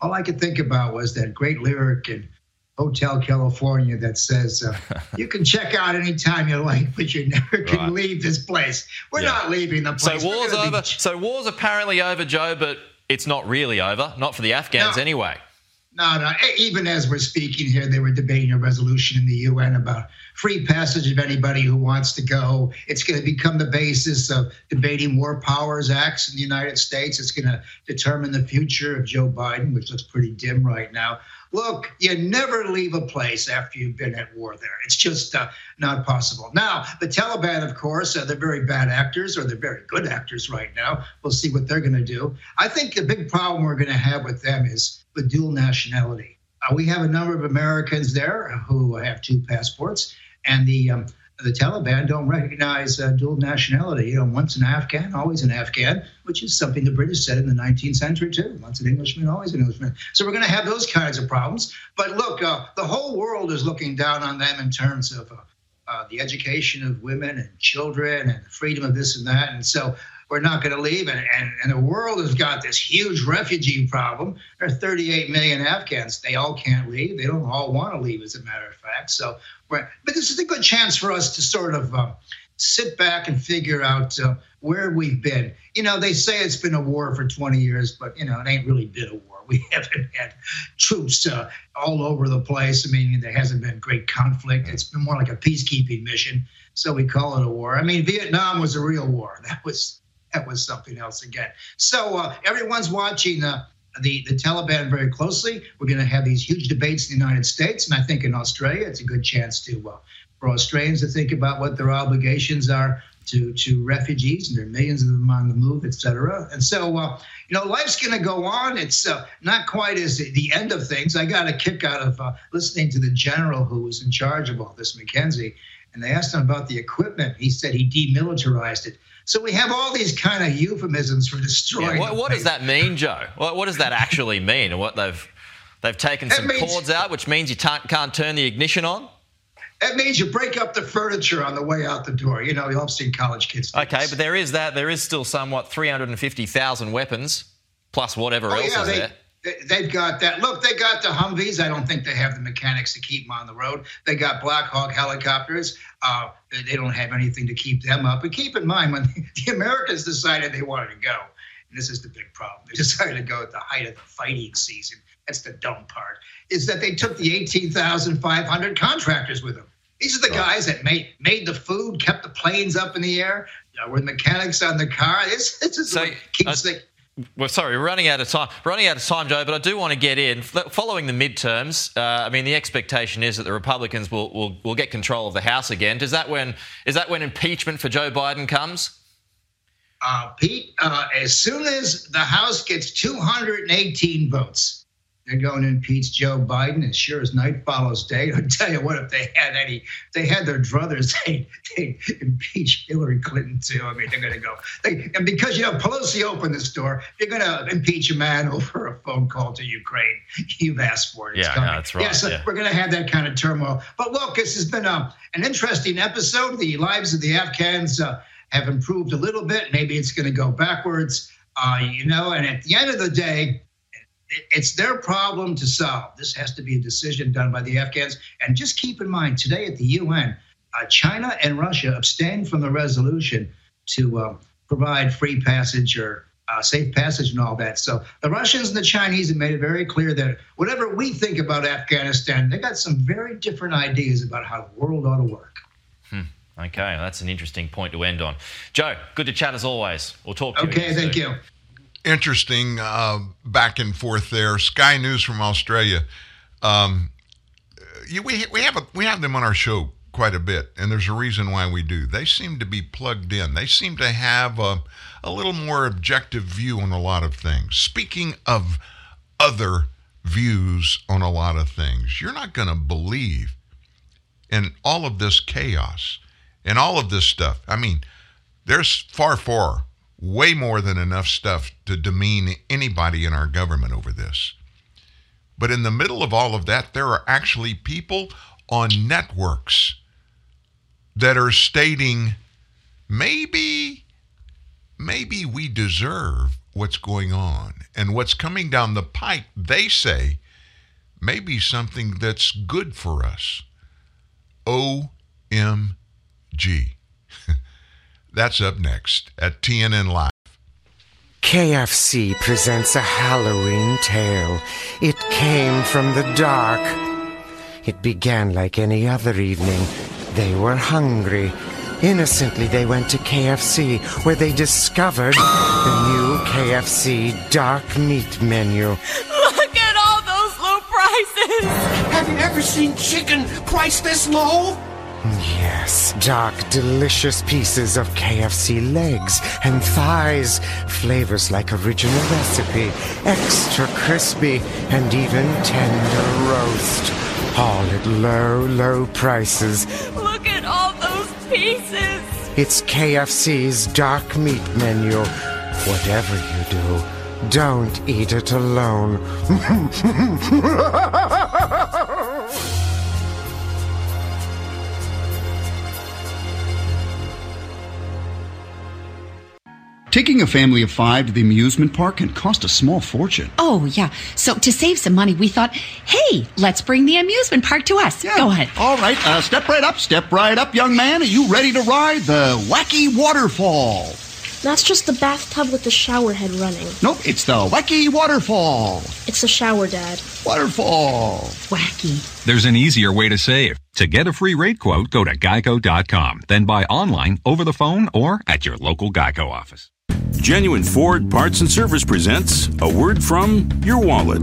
all I could think about was that great lyric in Hotel California that says, you can check out anytime you like, but you never can leave this place. We're not leaving the place. So war's over. So war's apparently over, Joe, but it's not really over. Not for the Afghans anyway. No. Even as we're speaking here, they were debating a resolution in the UN about free passage of anybody who wants to go. It's going to become the basis of debating War Powers Acts in the United States. It's going to determine the future of Joe Biden, which looks pretty dim right now. Look, you never leave a place after you've been at war there. It's just not possible. Now, the Taliban, of course, they're very bad actors, or they're very good actors right now. We'll see what they're going to do. I think the big problem we're going to have with them is the dual nationality. We have a number of Americans there who have two passports, and the Taliban don't recognize dual nationality. You know, once an Afghan, always an Afghan, which is something the British said in the 19th century too. Once an Englishman, always an Englishman. So we're going to have those kinds of problems. But look, the whole world is looking down on them in terms of the education of women and children and the freedom of this and that. And so we're not going to leave. And the world has got this huge refugee problem. There are 38 million Afghans. They all can't leave. They don't all want to leave, as a matter of fact. So, but this is a good chance for us to sort of sit back and figure out where we've been. You know, they say it's been a war for 20 years, but, you know, it ain't really been a war. We haven't had troops all over the place. I mean, there hasn't been great conflict. It's been more like a peacekeeping mission, so we call it a war. I mean, Vietnam was a real war. That was something else again. So everyone's watching the Taliban very closely. We're going to have these huge debates in the United States, and I think in Australia, it's a good chance to for Australians to think about what their obligations are to refugees, and there are millions of them on the move, et cetera. And so, you know, life's going to go on. It's not quite as the end of things. I got a kick out of listening to the general who was in charge of all this, McKenzie, and they asked him about the equipment. He said he demilitarized it. So we have all these kind of euphemisms for destroying. Yeah, what does that mean, Joe? What does that actually mean? What they've They've taken some cords out, which means you can't turn the ignition on. That means you break up the furniture on the way out the door. You know, you've all seen college kids. Okay, but there is that. There is still somewhat 350,000 weapons plus whatever else is there. They've got that. Look, they got the Humvees. I don't think they have the mechanics to keep them on the road. They got Black Hawk helicopters. They don't have anything to keep them up. But keep in mind, when the Americans decided they wanted to go, and this is the big problem, they decided to go at the height of the fighting season. That's the dumb part, is that they took the 18,500 contractors with them. These are the guys that made the food, kept the planes up in the air, were the mechanics on the car. This is what keeps the... Well, sorry, we're running out of time. Joe, but I do want to get in. Following the midterms, I mean, the expectation is that the Republicans will get control of the House again. Is that when impeachment for Joe Biden comes? Pete, as soon as the House gets 218 votes, they're going to impeach Joe Biden. As sure as night follows day, I tell you what, if they had their druthers, they'd impeach Hillary Clinton too. I mean, they're going to go. And because, you know, Pelosi opened this door, you're going to impeach a man over a phone call to Ukraine. You've asked for it. It's coming. That's right. So we're going to have that kind of turmoil. But look, this has been an interesting episode. The lives of the Afghans have improved a little bit. Maybe it's going to go backwards, and at the end of the day, it's their problem to solve. This has to be a decision done by the Afghans. And just keep in mind, today at the UN, China and Russia abstained from the resolution to provide free passage or safe passage and all that. So the Russians and the Chinese have made it very clear that whatever we think about Afghanistan, they got some very different ideas about how the world ought to work. Okay, that's an interesting point to end on. Joe, good to chat as always. We'll talk to you. Okay, thank you. Interesting back and forth there. Sky News from Australia. We have them on our show quite a bit, and there's a reason why we do. They seem to be plugged in. They seem to have a little more objective view on a lot of things. Speaking of other views on a lot of things, you're not going to believe in all of this chaos and all of this stuff. I mean, there's far way more than enough stuff to demean anybody in our government over this. But in the middle of all of that, there are actually people on networks that are stating, maybe we deserve what's going on. And what's coming down the pike, they say, may be something that's good for us. OMG. That's up next at TNN Live. KFC presents a Halloween tale. It came from the dark. It began like any other evening. They were hungry. Innocently, they went to KFC, where they discovered the new KFC dark meat menu. Look at all those low prices! Have you ever seen chicken priced this low? Yes, dark, delicious pieces of KFC legs and thighs, flavors like original recipe, extra crispy, and even tender roast. All at low, low prices. Look at all those pieces! It's KFC's dark meat menu. Whatever you do, don't eat it alone. Taking a family of 5 to the amusement park can cost a small fortune. Oh, yeah. So to save some money, we thought, hey, let's bring the amusement park to us. Yeah. Go ahead. All right. Step right up, young man. Are you ready to ride the wacky waterfall? That's just the bathtub with the shower head running. Nope, it's the wacky waterfall. It's the shower, Dad. Waterfall. Wacky. There's an easier way to save. To get a free rate quote, go to geico.com. Then buy online, over the phone, or at your local Geico office. Genuine Ford Parts and Service presents a word from your wallet.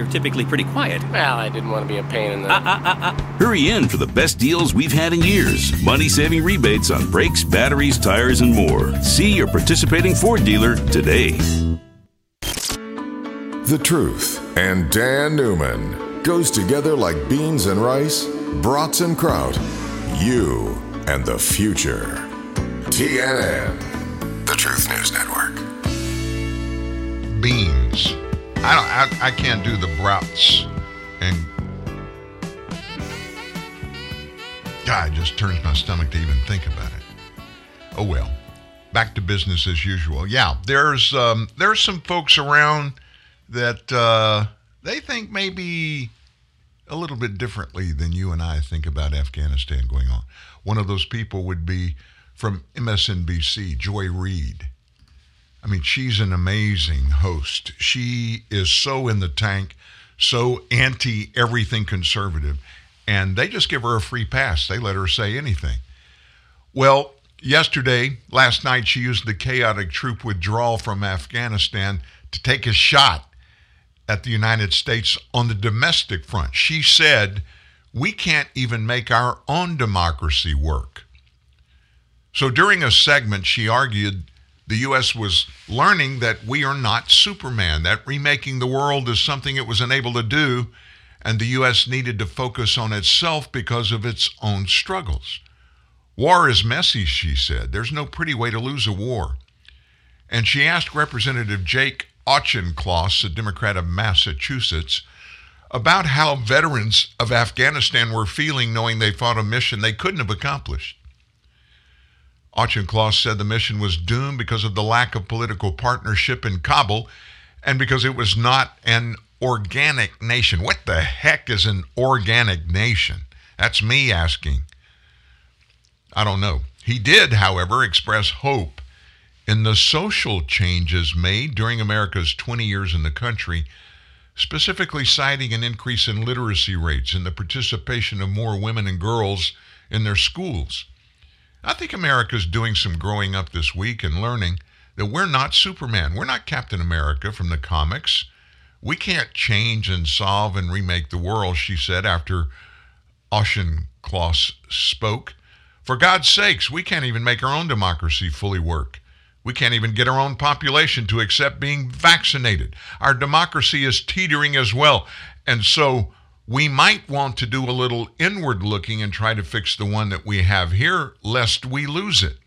you're typically pretty quiet. Well, I didn't want to be a pain in the... Hurry in for the best deals we've had in years. Money-saving rebates on brakes, batteries, tires, and more. See your participating Ford dealer today. The Truth and Dan Newman goes together like beans and rice, brats and kraut. You and the future. TNN, the Truth News Network. Beans. I can't do the brats, and God, it just turns my stomach to even think about it. Oh well, back to business as usual. Yeah, there's some folks around that they think maybe a little bit differently than you and I think about Afghanistan going on. One of those people would be from MSNBC, Joy Reid. I mean, she's an amazing host. She is so in the tank, so anti-everything conservative, and they just give her a free pass. They let her say anything. Well, last night, she used the chaotic troop withdrawal from Afghanistan to take a shot at the United States on the domestic front. She said, we can't even make our own democracy work. So during a segment, she argued the U.S. was learning that we are not Superman, that remaking the world is something it was unable to do, and the U.S. needed to focus on itself because of its own struggles. War is messy, she said. There's no pretty way to lose a war. And she asked Representative Jake Auchincloss, a Democrat of Massachusetts, about how veterans of Afghanistan were feeling knowing they fought a mission they couldn't have accomplished. Auchincloss said the mission was doomed because of the lack of political partnership in Kabul and because it was not an organic nation. What the heck is an organic nation? That's me asking. I don't know. He did, however, express hope in the social changes made during America's 20 years in the country, specifically citing an increase in literacy rates and the participation of more women and girls in their schools. I think America's doing some growing up this week and learning that we're not Superman. We're not Captain America from the comics. We can't change and solve and remake the world, she said after Auchincloss spoke. For God's sakes, we can't even make our own democracy fully work. We can't even get our own population to accept being vaccinated. Our democracy is teetering as well. And so we might want to do a little inward looking and try to fix the one that we have here, lest we lose it.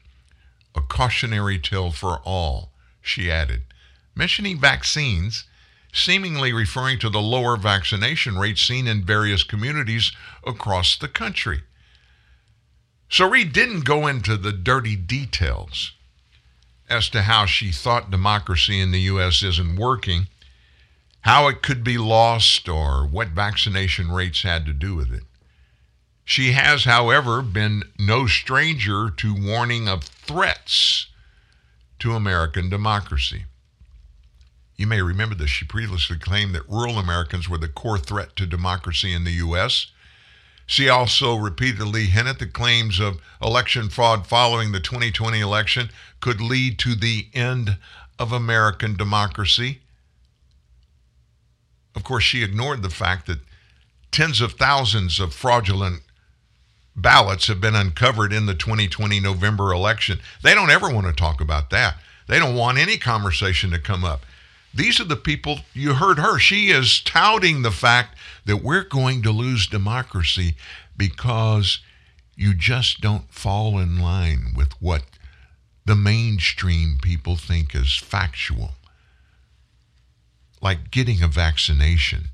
A cautionary tale for all, she added, mentioning vaccines, seemingly referring to the lower vaccination rate seen in various communities across the country. So Reid didn't go into the dirty details as to how she thought democracy in the U.S. isn't working, how it could be lost, or what vaccination rates had to do with it. She has, however, been no stranger to warning of threats to American democracy. You may remember that she previously claimed that rural Americans were the core threat to democracy in the U.S. She also repeatedly hinted that claims of election fraud following the 2020 election could lead to the end of American democracy. Of course, she ignored the fact that tens of thousands of fraudulent ballots have been uncovered in the 2020 November election. They don't ever want to talk about that. They don't want any conversation to come up. These are the people, you heard her. She is touting the fact that we're going to lose democracy because you just don't fall in line with what the mainstream people think is factual. Like getting a vaccination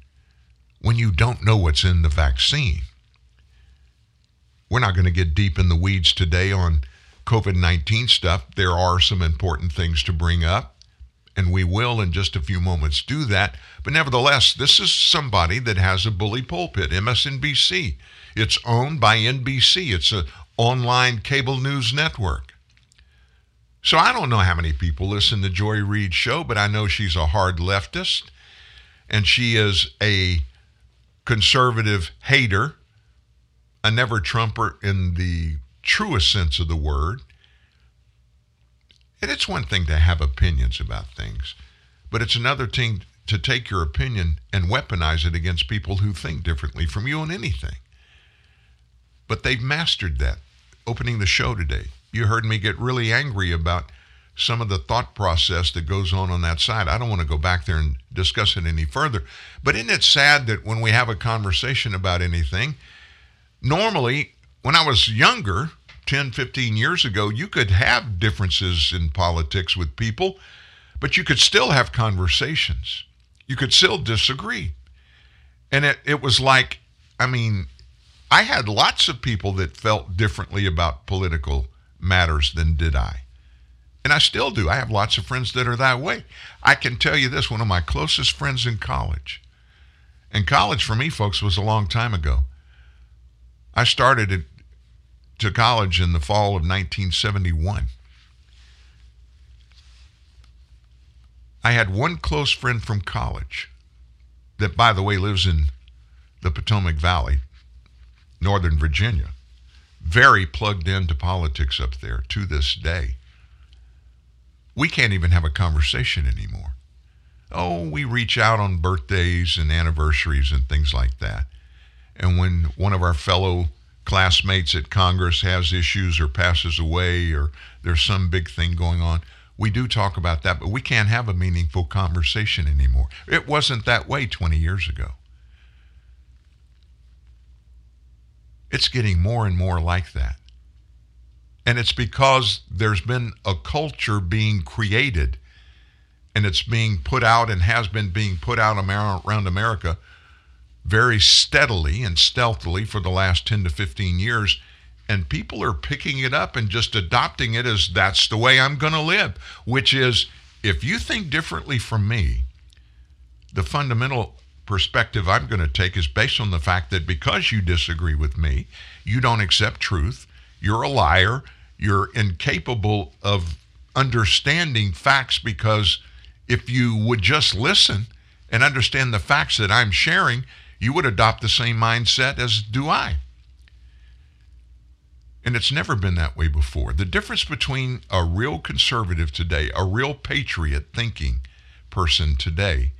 when you don't know what's in the vaccine. We're not going to get deep in the weeds today on COVID-19 stuff. There are some important things to bring up, and we will in just a few moments do that. But nevertheless, this is somebody that has a bully pulpit, MSNBC. It's owned by NBC. It's an online cable news network. So I don't know how many people listen to Joy Reid's show, but I know she's a hard leftist, and she is a conservative hater, a never-Trumper in the truest sense of the word. And it's one thing to have opinions about things, but it's another thing to take your opinion and weaponize it against people who think differently from you on anything. But they've mastered that. Opening the show today, you heard me get really angry about some of the thought process that goes on that side. I don't want to go back there and discuss it any further. But isn't it sad that when we have a conversation about anything, normally, when I was younger, 10, 15 years ago, you could have differences in politics with people, but you could still have conversations. You could still disagree. And it was like, I mean, I had lots of people that felt differently about political matters than did I. And I still do. I have lots of friends that are that way. I can tell you this, one of my closest friends in college, and college for me, folks, was a long time ago. I started to college in the fall of 1971. I had one close friend from college that, by the way, lives in the Potomac Valley, Northern Virginia, very plugged into politics up there to this day. We can't even have a conversation anymore. Oh, we reach out on birthdays and anniversaries and things like that. And when one of our fellow classmates at Congress has issues or passes away or there's some big thing going on, we do talk about that, but we can't have a meaningful conversation anymore. It wasn't that way 20 years ago. It's getting more and more like that. And it's because there's been a culture being created, and it's being put out and has been being put out around America very steadily and stealthily for the last 10 to 15 years. And people are picking it up and just adopting it as that's the way I'm going to live, which is if you think differently from me, the fundamental perspective I'm going to take is based on the fact that because you disagree with me, you don't accept truth, you're a liar, you're incapable of understanding facts, because if you would just listen and understand the facts that I'm sharing, you would adopt the same mindset as do I. And it's never been that way before. The difference between a real conservative today, a real patriot thinking person today,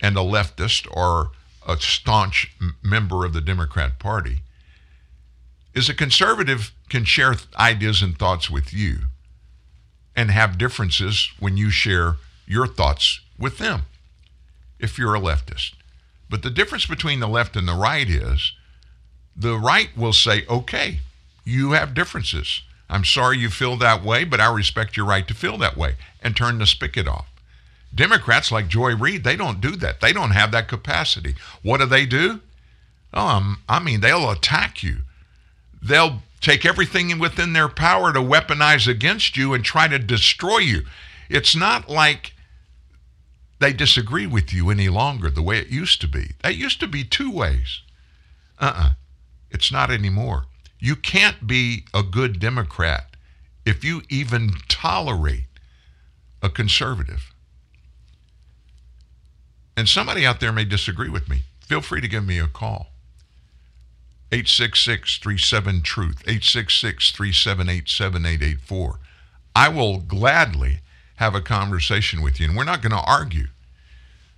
and a leftist or a staunch member of the Democrat Party is a conservative can share ideas and thoughts with you and have differences when you share your thoughts with them, if you're a leftist. But the difference between the left and the right is the right will say, okay, you have differences. I'm sorry you feel that way, but I respect your right to feel that way, and turn the spigot off. Democrats like Joy Reid, they don't do that. They don't have that capacity. What do? They'll attack you. They'll take everything within their power to weaponize against you and try to destroy you. It's not like they disagree with you any longer the way it used to be. That used to be two ways. It's not anymore. You can't be a good Democrat if you even tolerate a conservative. And somebody out there may disagree with me. Feel free to give me a call. 866-37-TRUTH, 866-378-7884. I will gladly have a conversation with you, and we're not going to argue.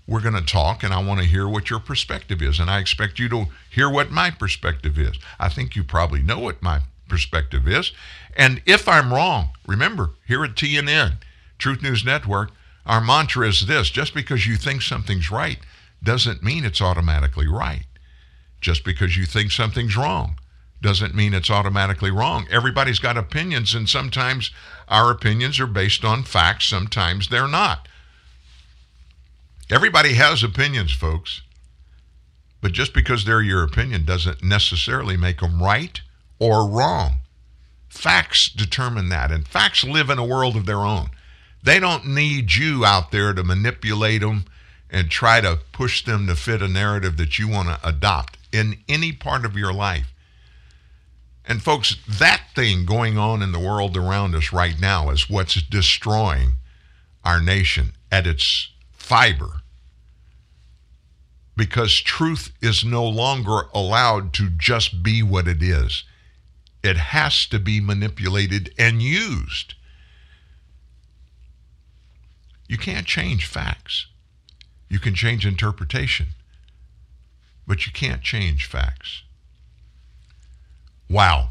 We're going to talk, and I want to hear what your perspective is, and I expect you to hear what my perspective is. I think you probably know what my perspective is. And if I'm wrong, remember, here at TNN, Truth News Network, our mantra is this: just because you think something's right doesn't mean it's automatically right. Just because you think something's wrong doesn't mean it's automatically wrong. Everybody's got opinions, and sometimes our opinions are based on facts, sometimes they're not. Everybody has opinions, folks, but just because they're your opinion doesn't necessarily make them right or wrong. Facts determine that, and facts live in a world of their own. They don't need you out there to manipulate them and try to push them to fit a narrative that you want to adopt in any part of your life. And folks, that thing going on in the world around us right now is what's destroying our nation at its fiber, because truth is no longer allowed to just be what it is. It has to be manipulated and used. You can't change facts. You can change interpretation, but you can't change facts. Wow.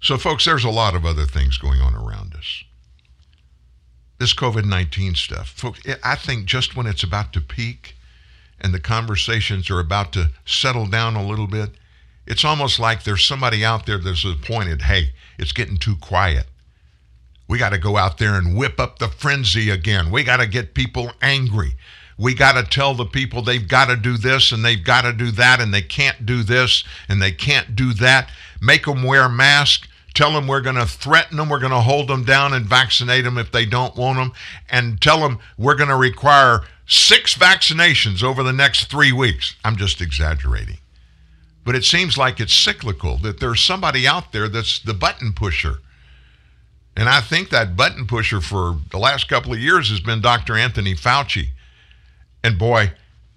So, folks, there's a lot of other things going on around us. This COVID-19 stuff, folks, I think just when it's about to peak and the conversations are about to settle down a little bit, it's almost like there's somebody out there that's appointed, hey, it's getting too quiet. We got to go out there and whip up the frenzy again. We got to get people angry. We got to tell the people they've got to do this and they've got to do that and they can't do this and they can't do that. Make them wear masks. Tell them we're going to threaten them. We're going to hold them down and vaccinate them if they don't want them. And tell them we're going to require 6 vaccinations over the next 3 weeks. I'm just exaggerating. But it seems like it's cyclical, that there's somebody out there that's the button pusher. And I think that button pusher for the last couple of years has been Dr. Anthony Fauci. And boy,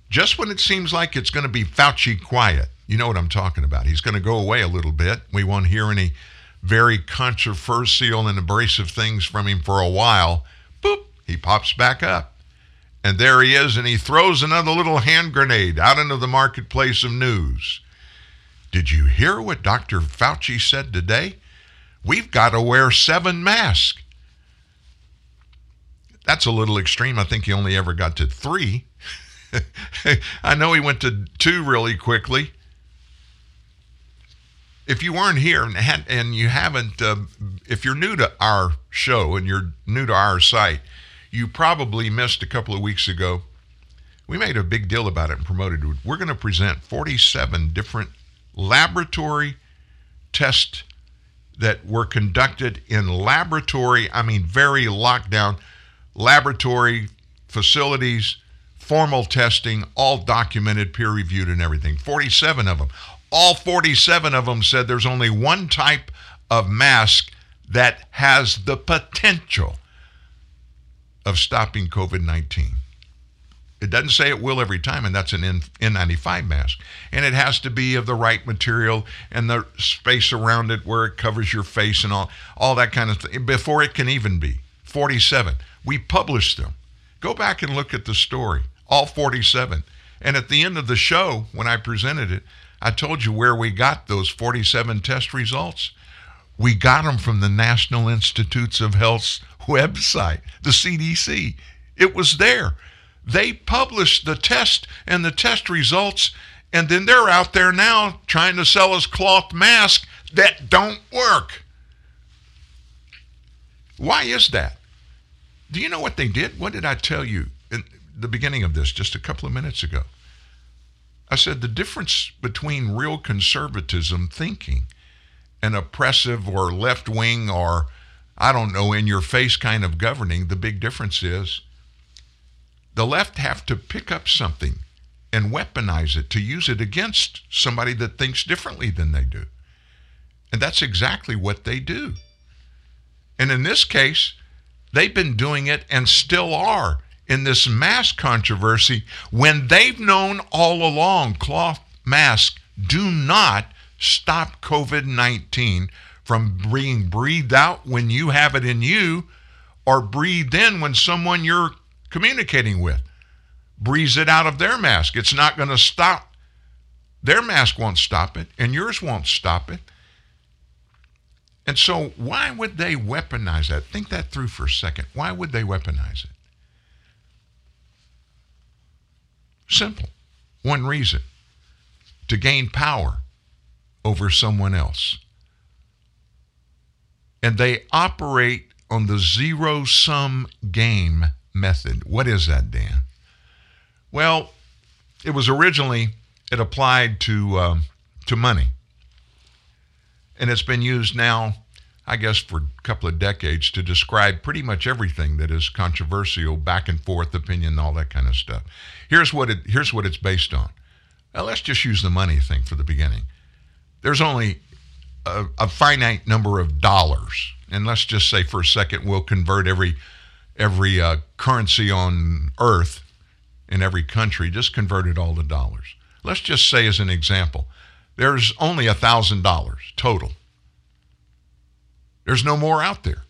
just when it seems like it's going to be Fauci quiet, you know what I'm talking about. He's going to go away a little bit. We won't hear any very controversial and abrasive things from him for a while. Boop, he pops back up. And there he is, and he throws another little hand grenade out into the marketplace of news. Did you hear what Dr. Fauci said today? We've got to wear 7 masks. That's a little extreme. I think he only ever got to 3. I know he went to 2 really quickly. If you weren't here and you haven't, if you're new to our show and you're new to our site, you probably missed a couple of weeks ago. We made a big deal about it and promoted it. We're going to present 47 different laboratory tests that were conducted in laboratory, very lockdown, laboratory facilities, formal testing, all documented, peer-reviewed and everything. 47 of them. All 47 of them said there's only one type of mask that has the potential of stopping COVID-19. It doesn't say it will every time, and that's an N95 mask. And it has to be of the right material and the space around it where it covers your face and all that kind of thing before it can even be. 47. We published them. Go back and look at the story, all 47. And at the end of the show, when I presented it, I told you where we got those 47 test results. We got them from the National Institutes of Health's website, the CDC. It was there. They published the test and the test results, and then they're out there now trying to sell us cloth masks that don't work. Why is that? Do you know what they did? What did I tell you in the beginning of this just a couple of minutes ago? I said the difference between real conservatism thinking and oppressive or left-wing or, I don't know, in-your-face kind of governing, the big difference is the left have to pick up something and weaponize it to use it against somebody that thinks differently than they do. And that's exactly what they do. And in this case, they've been doing it and still are in this mask controversy when they've known all along cloth masks do not stop COVID-19 from being breathed out when you have it in you or breathed in when someone you're communicating with breathes it out of their mask. It's not going to stop. Their mask won't stop it, and yours won't stop it. And so why would they weaponize that? Think that through for a second. Why would they weaponize it? Simple. One reason. To gain power over someone else. And they operate on the zero-sum game method. What is that, Dan? Well, it was originally, it applied to money. And it's been used now, I guess, for a couple of decades to describe pretty much everything that is controversial, back and forth, opinion, all that kind of stuff. Here's what it's based on. Now, let's just use the money thing for the beginning. There's only a finite number of dollars. And let's just say for a second we'll convert every currency on earth in every country, just converted all the dollars. Let's just say as an example, there's only $1,000 total. There's no more out there.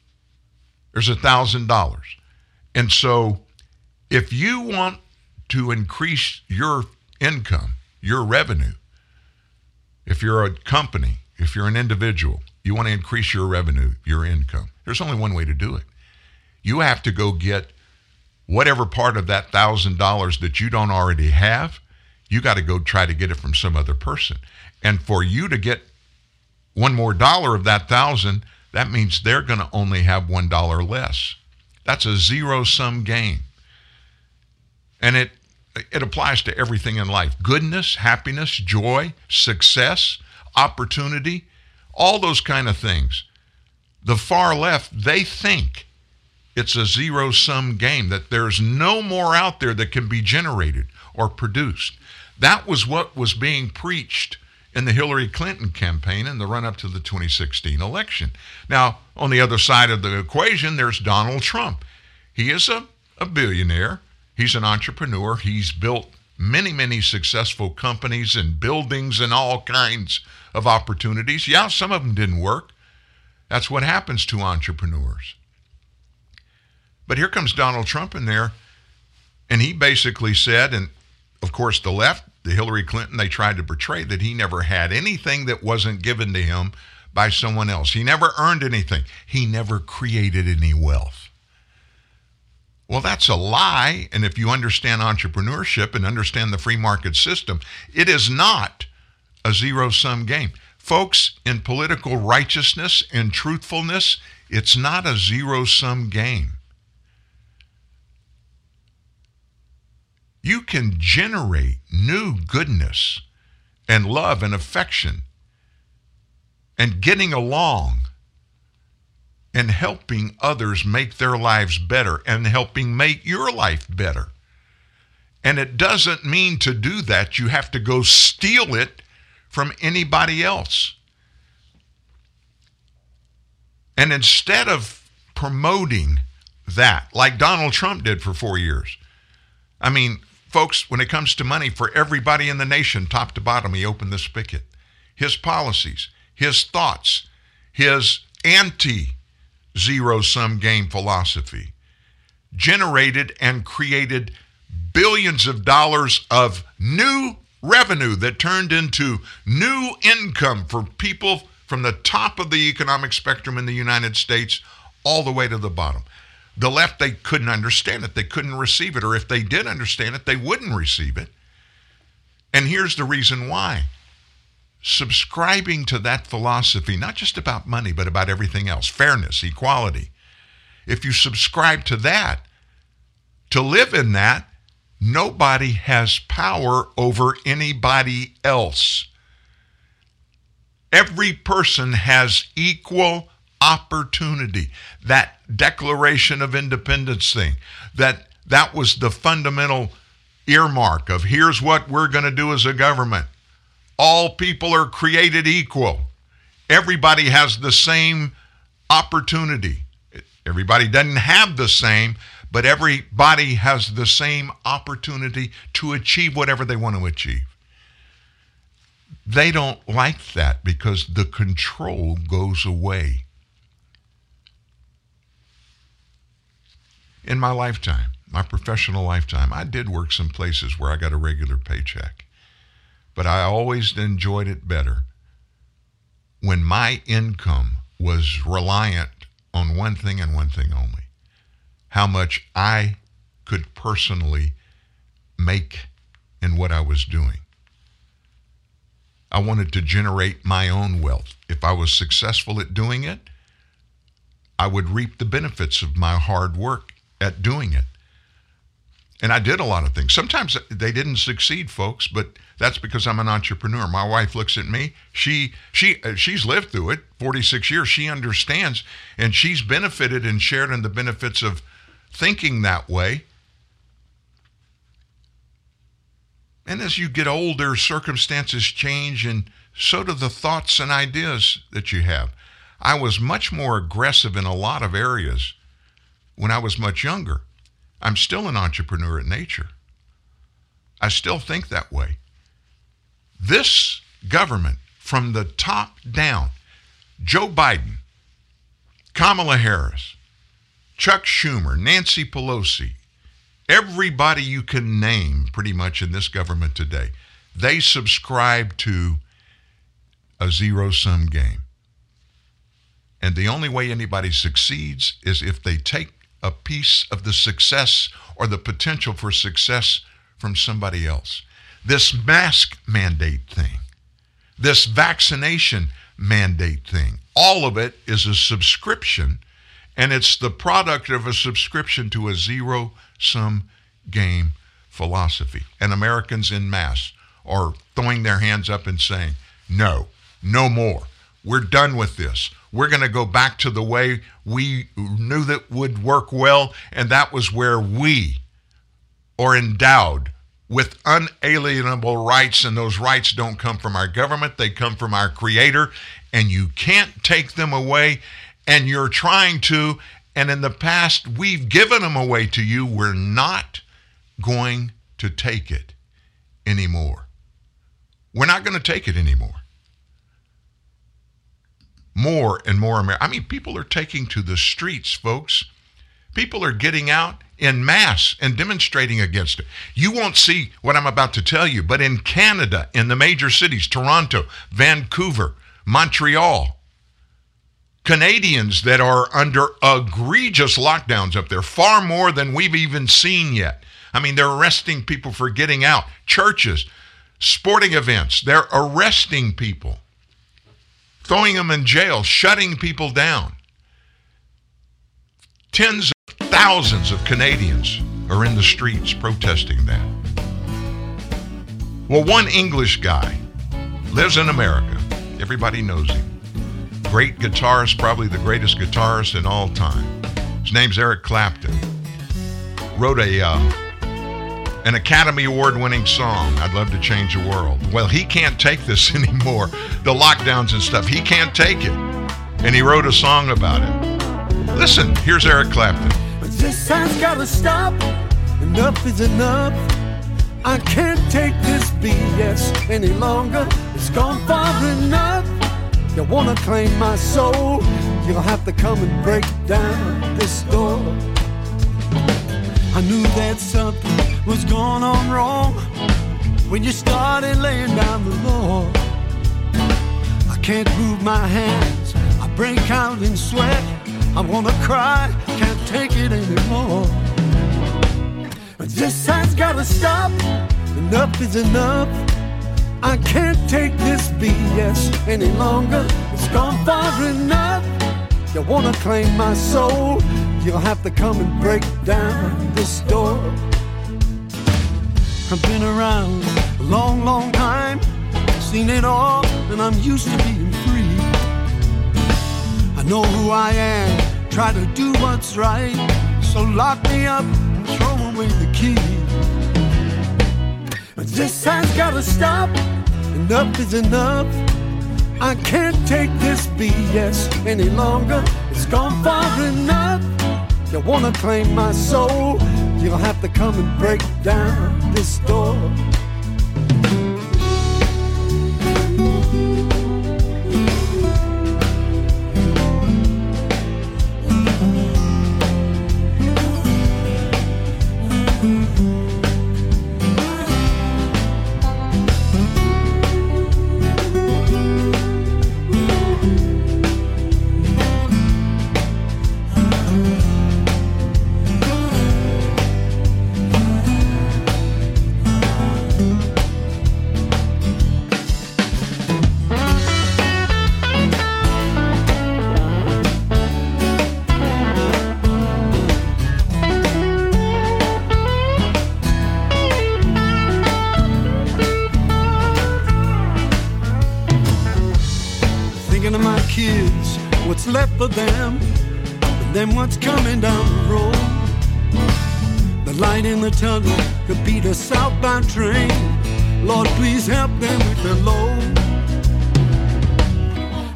There's $1,000. And so If you want to increase your income, your revenue, if you're a company, if you're an individual, you want to increase your revenue, your income, there's only one way to do it. You have to go get whatever part of that $1,000 that you don't already have, you got to go try to get it from some other person. And for you to get $1 more of that $1,000, that means they're going to only have $1 less. That's a zero-sum game. And it applies to everything in life. Goodness, happiness, joy, success, opportunity, all those kind of things. The far left, they think it's a zero-sum game, that there's no more out there that can be generated or produced. That was what was being preached in the Hillary Clinton campaign in the run-up to the 2016 election. Now, on the other side of the equation, there's Donald Trump. He is a billionaire. He's an entrepreneur. He's built many, many successful companies and buildings and all kinds of opportunities. Yeah, some of them didn't work. That's what happens to entrepreneurs. But here comes Donald Trump in there, and he basically said, and of course the left, the Hillary Clinton, they tried to portray that he never had anything that wasn't given to him by someone else. He never earned anything. He never created any wealth. Well, that's a lie, and if you understand entrepreneurship and understand the free market system, it is not a zero-sum game. Folks, in political righteousness and truthfulness, it's not a zero-sum game. You can generate new goodness and love and affection and getting along and helping others make their lives better and helping make your life better. And it doesn't mean to do that you have to go steal it from anybody else. And instead of promoting that, like Donald Trump did for 4 years, I mean, folks, when it comes to money, for everybody in the nation, top to bottom, he opened the spigot. His policies, his thoughts, his anti-zero-sum game philosophy generated and created billions of dollars of new revenue that turned into new income for people from the top of the economic spectrum in the United States all the way to the bottom. The left, they couldn't understand it. They couldn't receive it. Or if they did understand it, they wouldn't receive it. And here's the reason why. Subscribing to that philosophy, not just about money, but about everything else, fairness, equality. If you subscribe to that, to live in that, nobody has power over anybody else. Every person has equal power. Opportunity, that Declaration of Independence thing, that was the fundamental earmark of here's what we're going to do as a government. All people are created equal. Everybody has the same opportunity. Everybody doesn't have the same, but everybody has the same opportunity to achieve whatever they want to achieve. They don't like that because the control goes away. In my lifetime, my professional lifetime, I did work some places where I got a regular paycheck, but I always enjoyed it better when my income was reliant on one thing and one thing only, how much I could personally make in what I was doing. I wanted to generate my own wealth. If I was successful at doing it, I would reap the benefits of my hard work at doing it. And I did a lot of things. Sometimes they didn't succeed, folks, but that's because I'm an entrepreneur. My wife looks at me. She's lived through it, 46 years. She understands, and she's benefited and shared in the benefits of thinking that way. And as you get older, circumstances change, and so do the thoughts and ideas that you have. I was much more aggressive in a lot of areas when I was much younger. I'm still an entrepreneur at nature. I still think that way. This government, from the top down, Joe Biden, Kamala Harris, Chuck Schumer, Nancy Pelosi, Everybody you can name pretty much in this government today, they subscribe to a zero-sum game. And the only way anybody succeeds is if they take a piece of the success or the potential for success from somebody else. This mask mandate thing, this vaccination mandate thing, all of it is a subscription, and it's the product of a subscription to a zero-sum game philosophy. And Americans en masse are throwing their hands up and saying, no, no more. We're done with this. We're going to go back to the way we knew that would work well, and that was where we are endowed with unalienable rights, and those rights don't come from our government. They come from our Creator, and you can't take them away, and you're trying to, and in the past, we've given them away to you. We're not going to take it anymore. We're not going to take it anymore. More and more America. I mean, people are taking to the streets, folks. People are getting out in mass and demonstrating against it. You won't see what I'm about to tell you, but in Canada, in the major cities, Toronto, Vancouver, Montreal, Canadians that are under egregious lockdowns up there, far more than we've even seen yet. I mean, they're arresting people for getting out. Churches, sporting events, they're arresting people, throwing them in jail, shutting people down. Tens of thousands of Canadians are in the streets protesting that. Well, one English guy lives in America. Everybody knows him. Great guitarist, probably the greatest guitarist in all time. His name's Eric Clapton. Wrote an Academy Award-winning song, I'd Love to Change the World. Well, he can't take this anymore. The lockdowns and stuff, he can't take it. And he wrote a song about it. Listen, here's Eric Clapton. But this time's gotta stop. Enough is enough. I can't take this BS any longer. It's gone far enough. You wanna claim my soul? You'll have to come and break down this door. I knew that something was going on wrong when you started laying down the law. I can't move my hands, I break out in sweat. I wanna cry, can't take it anymore. But this time's gotta stop, enough is enough. I can't take this BS any longer. It's gone far enough. You wanna claim my soul? You'll have to come and break down this door. I've been around a long, long time, seen it all, and I'm used to being free. I know who I am, try to do what's right, so lock me up and throw away the key. But this time's gotta stop, enough is enough. I can't take this BS any longer. It's gone far enough. You wanna claim my soul? You'll have to come and break down this door. For them, and then what's coming down the road? The light in the tunnel could be the southbound train. Lord, please help them with their load.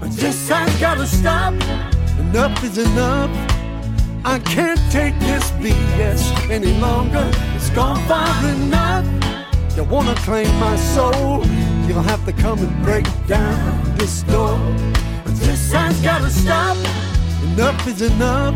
But this time's gotta stop. Enough is enough. I can't take this BS any longer. It's gone far enough. You wanna claim my soul? You'll have to come and break down this door. This time's gotta stop. Enough is enough.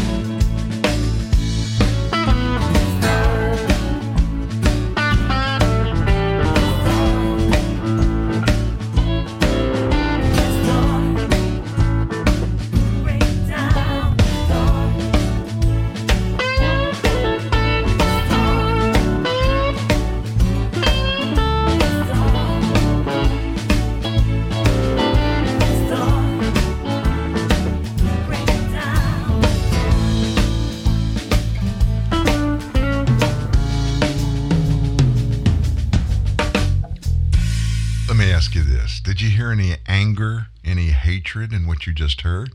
Any anger, any hatred in what you just heard?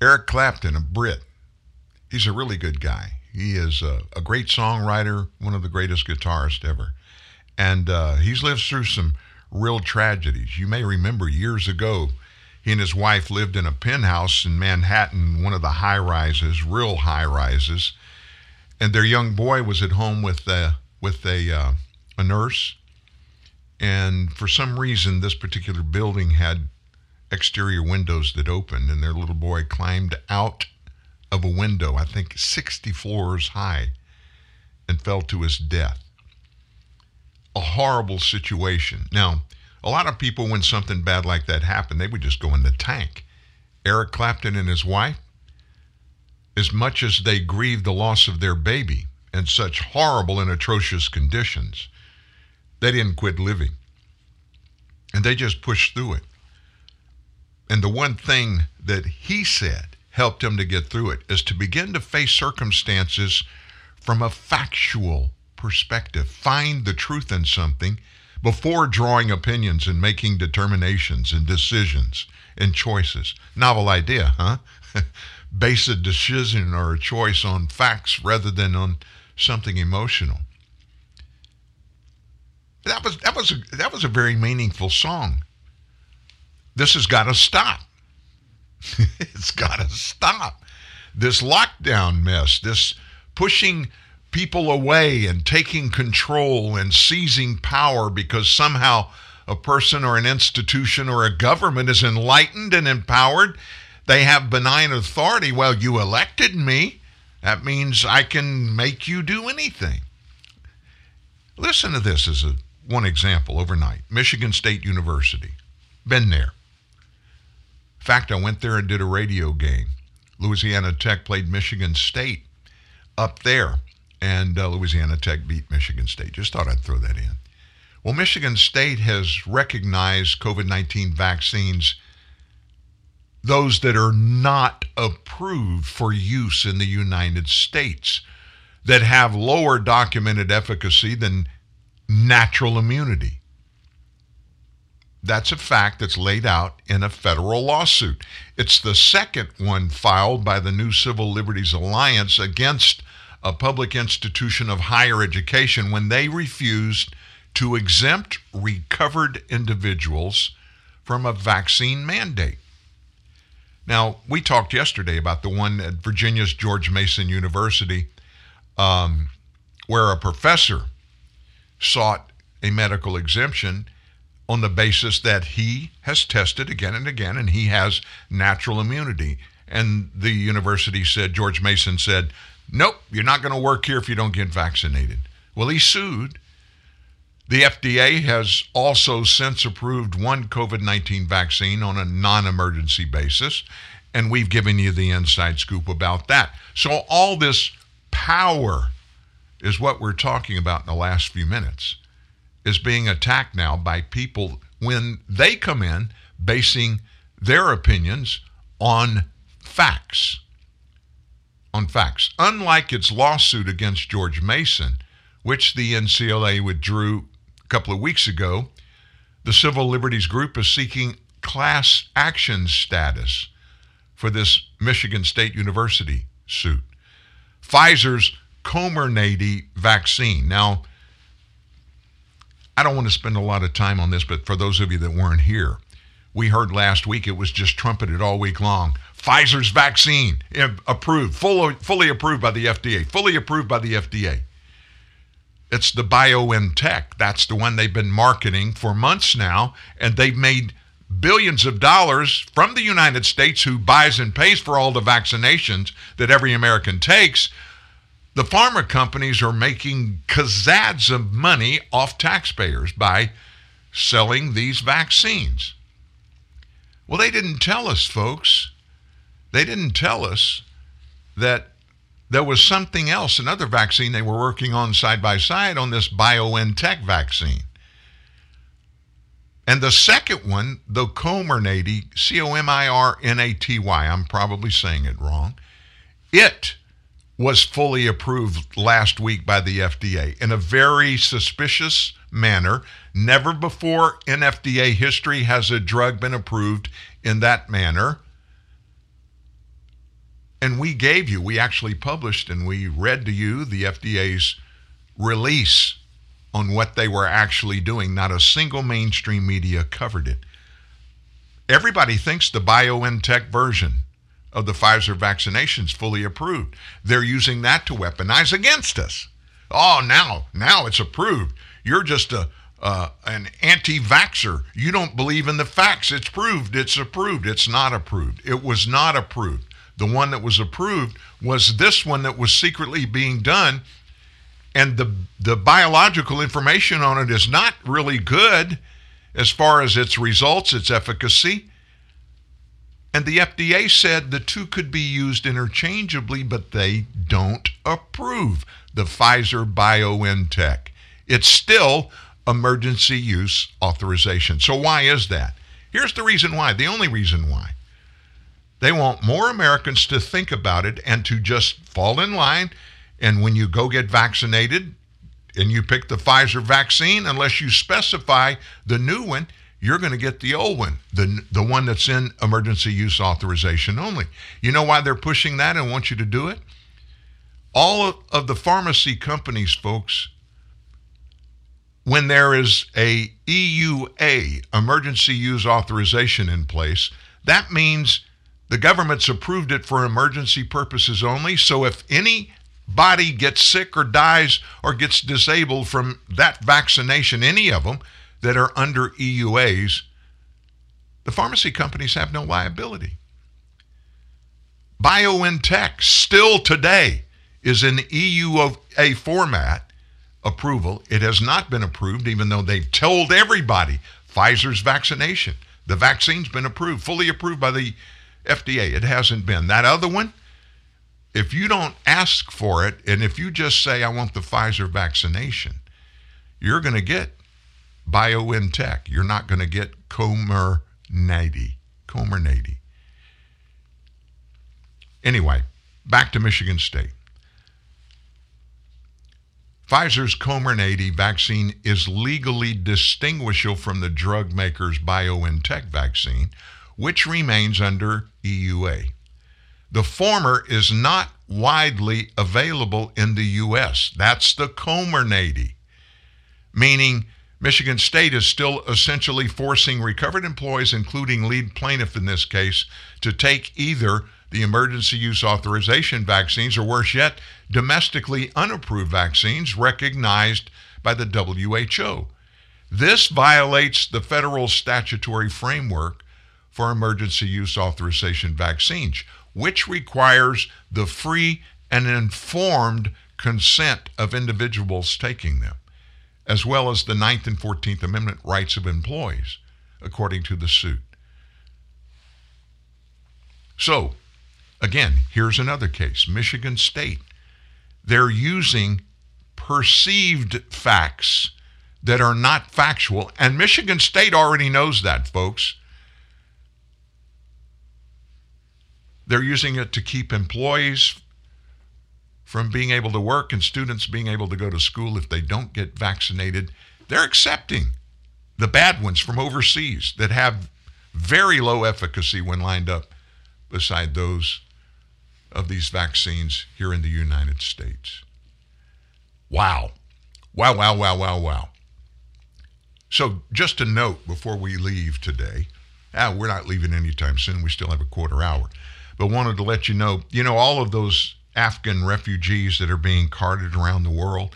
Eric Clapton, a Brit, he's a really good guy. He is a great songwriter, one of the greatest guitarists ever. And he's lived through some real tragedies. You may remember years ago, he and his wife lived in a penthouse in Manhattan, one of the high rises, real high rises. And their young boy was at home with a nurse. And for some reason, this particular building had exterior windows that opened, and their little boy climbed out of a window, I think 60 floors high, and fell to his death. A horrible situation. Now, a lot of people, when something bad like that happened, they would just go in the tank. Eric Clapton and his wife, as much as they grieved the loss of their baby in such horrible and atrocious conditions, they didn't quit living. And they just pushed through it. And the one thing that he said helped him to get through it is to begin to face circumstances from a factual perspective. Find the truth in something before drawing opinions and making determinations and decisions and choices. Novel idea, huh? Base a decision or a choice on facts rather than on something emotional. That was a very meaningful song. This has got to stop. It's got to stop. This lockdown mess, this pushing people away and taking control and seizing power because somehow a person or an institution or a government is enlightened and empowered. They have benign authority. Well, you elected me. That means I can make you do anything. Listen to this as one example overnight. Michigan State University. Been there. In fact, I went there and did a radio game. Louisiana Tech played Michigan State up there, and Louisiana Tech beat Michigan State. Just thought I'd throw that in. Well, Michigan State has recognized COVID-19 vaccines, those that are not approved for use in the United States, that have lower documented efficacy than natural immunity. That's a fact that's laid out in a federal lawsuit. It's the second one filed by the New Civil Liberties Alliance against a public institution of higher education when they refused to exempt recovered individuals from a vaccine mandate. Now, we talked yesterday about the one at Virginia's George Mason University, where a professor sought a medical exemption on the basis that he has tested again and again, and he has natural immunity. And the university said, George Mason said, nope, you're not going to work here if you don't get vaccinated. Well, he sued. The FDA has also since approved one COVID-19 vaccine on a non-emergency basis, and we've given you the inside scoop about that. So all this power is what we're talking about in the last few minutes, is being attacked now by people when they come in basing their opinions on facts. On facts. Unlike its lawsuit against George Mason, which the NCLA withdrew a couple of weeks ago, the Civil Liberties Group is seeking class action status for this Michigan State University suit. Pfizer's Comirnaty vaccine. Now, I don't want to spend a lot of time on this, but for those of you that weren't here, we heard last week, it was just trumpeted all week long. Pfizer's vaccine approved, fully approved by the FDA. It's the BioNTech. That's the one they've been marketing for months now, and they've made billions of dollars from the United States, who buys and pays for all the vaccinations that every American takes. The pharma companies are making kazads of money off taxpayers by selling these vaccines. Well, they didn't tell us, folks. They didn't tell us that there was something else, another vaccine they were working on side by side on this BioNTech vaccine. And the second one, the Comirnaty, C-O-M-I-R-N-A-T-Y, I'm probably saying it wrong, it was fully approved last week by the FDA in a very suspicious manner. Never before in FDA history has a drug been approved in that manner. And we gave you, we actually published and we read to you the FDA's release on what they were actually doing. Not a single mainstream media covered it. Everybody thinks the BioNTech version of the Pfizer vaccination is fully approved. They're using that to weaponize against us. Oh, now it's approved. You're just an anti-vaxxer. You don't believe in the facts. It's proved. It's approved. It's not approved. It was not approved. The one that was approved was this one that was secretly being done, and the biological information on it is not really good as far as its results, its efficacy. And the FDA said the two could be used interchangeably, but they don't approve the Pfizer BioNTech. It's still emergency use authorization. So why is that? Here's the reason why, the only reason why. They want more Americans to think about it and to just fall in line. And when you go get vaccinated and you pick the Pfizer vaccine, unless you specify the new one, you're going to get the old one, the one that's in emergency use authorization only. You know why they're pushing that and want you to do it? All of the pharmacy companies, folks, when there is a EUA, emergency use authorization in place, that means the government's approved it for emergency purposes only. So if anybody gets sick or dies or gets disabled from that vaccination, any of them that are under EUAs, the pharmacy companies have no liability. BioNTech still today is in EUA format approval. It has not been approved, even though they've told everybody Pfizer's vaccination. The vaccine's been approved, fully approved by the FDA. It hasn't been. That other one, if you don't ask for it, and if you just say, I want the Pfizer vaccination, you're going to get BioNTech. You're not going to get Comirnaty. Anyway, back to Michigan State. Pfizer's Comirnaty vaccine is legally distinguishable from the drug maker's BioNTech vaccine, which remains under EUA. The former is not widely available in the U.S. That's the Comirnaty, meaning Michigan State is still essentially forcing recovered employees, including lead plaintiff in this case, to take either the emergency use authorization vaccines or, worse yet, domestically unapproved vaccines recognized by the WHO. This violates the federal statutory framework for emergency use authorization vaccines, which requires the free and informed consent of individuals taking them, as well as the 9th and 14th Amendment rights of employees, according to the suit. So, again, here's another case. Michigan State, they're using perceived facts that are not factual, and Michigan State already knows that, folks. They're using it to keep employees from being able to work and students being able to go to school if they don't get vaccinated. They're accepting the bad ones from overseas that have very low efficacy when lined up beside those of these vaccines here in the United States. Wow. Wow. So just a note before we leave today. We're not leaving anytime soon. We still have a quarter hour. But wanted to let you know all of those Afghan refugees that are being carted around the world,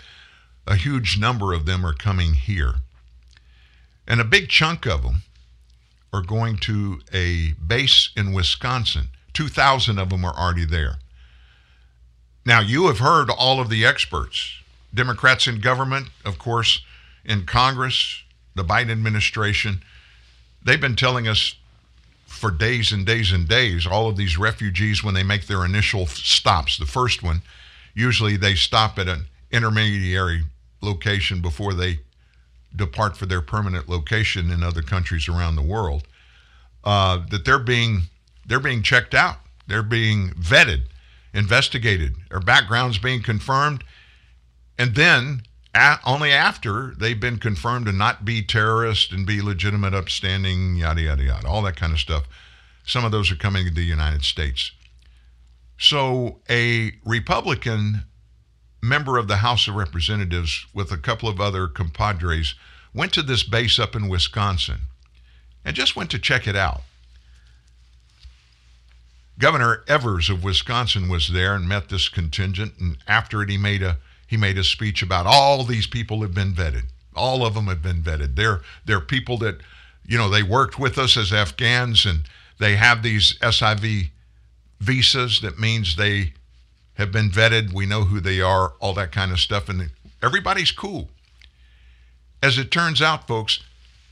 a huge number of them are coming here. And a big chunk of them are going to a base in Wisconsin. 2,000 of them are already there. Now, you have heard all of the experts, Democrats in government, of course, in Congress, the Biden administration. They've been telling us for days and days and days, all of these refugees, when they make their initial stops, the first one, usually they stop at an intermediary location before they depart for their permanent location in other countries around the world, that they're being checked out. They're being vetted, investigated, their backgrounds being confirmed. And then only after they've been confirmed to not be terrorists and be legitimate, upstanding, yada, yada, yada, all that kind of stuff. Some of those are coming to the United States. So a Republican member of the House of Representatives with a couple of other compadres went to this base up in Wisconsin and just went to check it out. Governor Evers of Wisconsin was there and met this contingent, and after it he made a speech about all these people have been vetted. All of them have been vetted. They're people that, you know, they worked with us as Afghans, and they have these SIV visas. That means they have been vetted. We know who they are, all that kind of stuff. And everybody's cool. As it turns out, folks,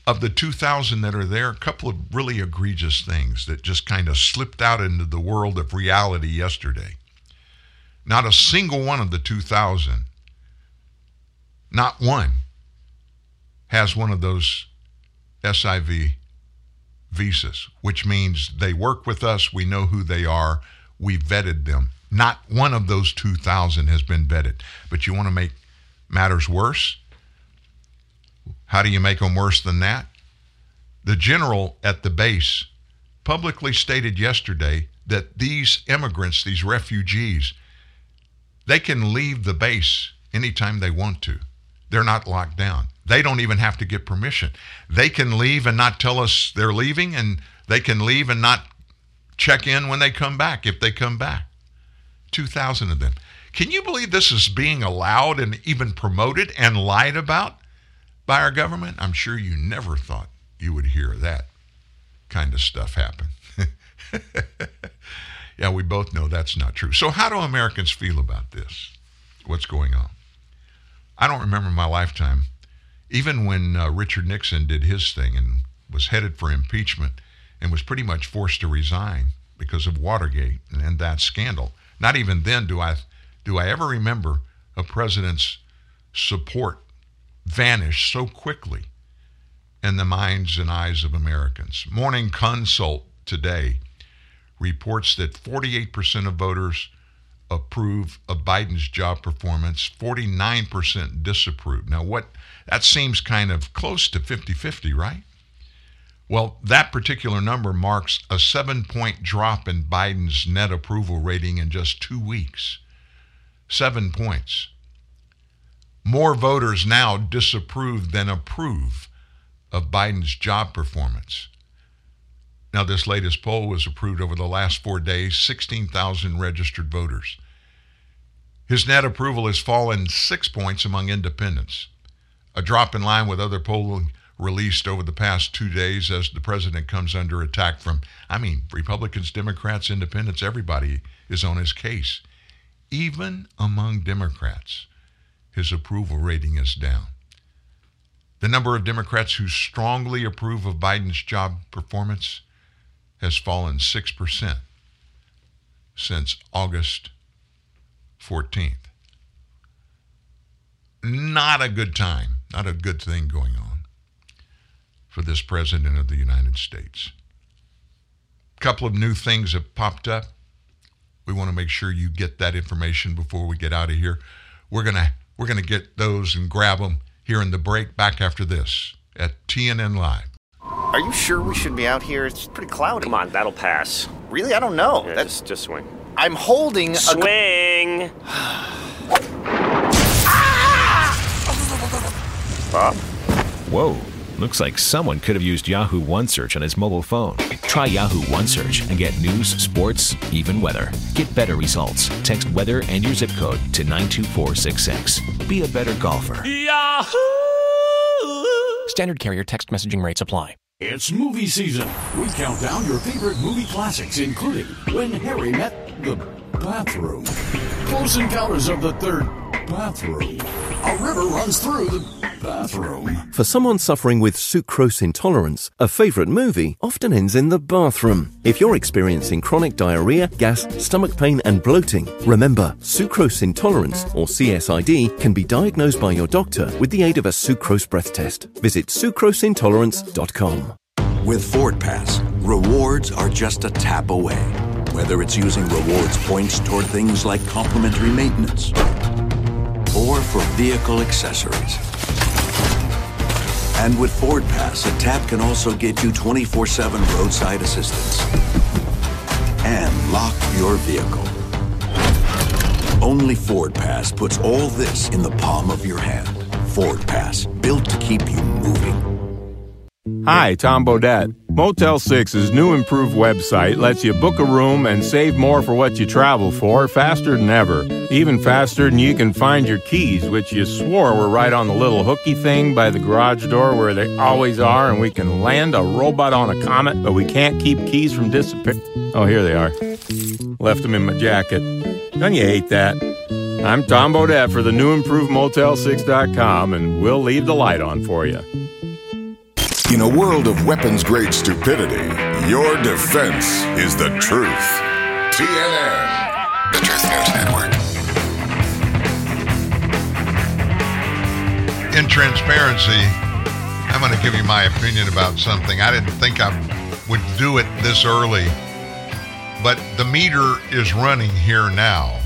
of the 2,000 that are there, a couple of really egregious things that just kind of slipped out into the world of reality yesterday. Not a single one of the 2,000, not one, has one of those SIV visas, which means they work with us, we know who they are, we vetted them. Not one of those 2,000 has been vetted. But you want to make matters worse? How do you make them worse than that? The general at the base publicly stated yesterday that these immigrants, these refugees, they can leave the base anytime they want to. They're not locked down. They don't even have to get permission. They can leave and not tell us they're leaving, and they can leave and not check in when they come back, if they come back. 2,000 of them. Can you believe this is being allowed and even promoted and lied about by our government? I'm sure you never thought you would hear that kind of stuff happen. Yeah, we both know that's not true. So how do Americans feel about this? What's going on? I don't remember my lifetime, even when Richard Nixon did his thing and was headed for impeachment and was pretty much forced to resign because of Watergate and that scandal. Not even then do I ever remember a president's support vanish so quickly in the minds and eyes of Americans. Morning Consult today reports that 48% of voters approve of Biden's job performance, 49% disapprove. Now, that seems kind of close to 50-50, right? Well, that particular number marks a 7-point drop in Biden's net approval rating in just 2 weeks. 7 points. More voters now disapprove than approve of Biden's job performance. Now, this latest poll was approved over the last 4 days, 16,000 registered voters. His net approval has fallen 6 points among independents, a drop in line with other polling released over the past 2 days as the president comes under attack from, Republicans, Democrats, independents, everybody is on his case. Even among Democrats, his approval rating is down. The number of Democrats who strongly approve of Biden's job performance has fallen 6% since August 14th. Not a good time, not a good thing going on for this president of the United States. A couple of new things have popped up. We want to make sure you get that information before we get out of here. We're going to get those and grab them here in the break, back after this at TNN Live. Are you sure we should be out here? It's pretty cloudy. Come on, that'll pass. Really? I don't know. Yeah, just swing. I'm holding swing. Ah! Bob? Whoa. Looks like someone could have used Yahoo OneSearch on his mobile phone. Try Yahoo OneSearch and get news, sports, even weather. Get better results. Text weather and your zip code to 92466. Be a better golfer. Yahoo! Standard carrier text messaging rates apply. It's movie season. We count down your favorite movie classics, including When Harry Met the Bathroom, Close Encounters of the Third Bathroom, A River Runs Through the Bathroom. For someone suffering with sucrose intolerance, a favorite movie often ends in the bathroom. If you're experiencing chronic diarrhea, gas, stomach pain, and bloating, remember, sucrose intolerance, or CSID, can be diagnosed by your doctor with the aid of a sucrose breath test. Visit sucroseintolerance.com. With Ford Pass, rewards are just a tap away. Whether it's using rewards points toward things like complimentary maintenance or for vehicle accessories. And with Ford Pass, a tap can also get you 24/7 roadside assistance and lock your vehicle. Only Ford Pass puts all this in the palm of your hand. Ford Pass, built to keep you moving. Hi, Tom Bodette. Motel 6's new improved website lets you book a room and save more for what you travel for faster than ever. Even faster than you can find your keys, which you swore were right on the little hooky thing by the garage door where they always are, and we can land a robot on a comet, but we can't keep keys from disappearing. Oh, here they are. Left them in my jacket. Don't you hate that? I'm Tom Bodette for the new improved Motel6.com, and we'll leave the light on for you. In a world of weapons-grade stupidity, your defense is the truth. TNN, the Truth News Network. In transparency, I'm going to give you my opinion about something. I didn't think I would do it this early, but the meter is running here now.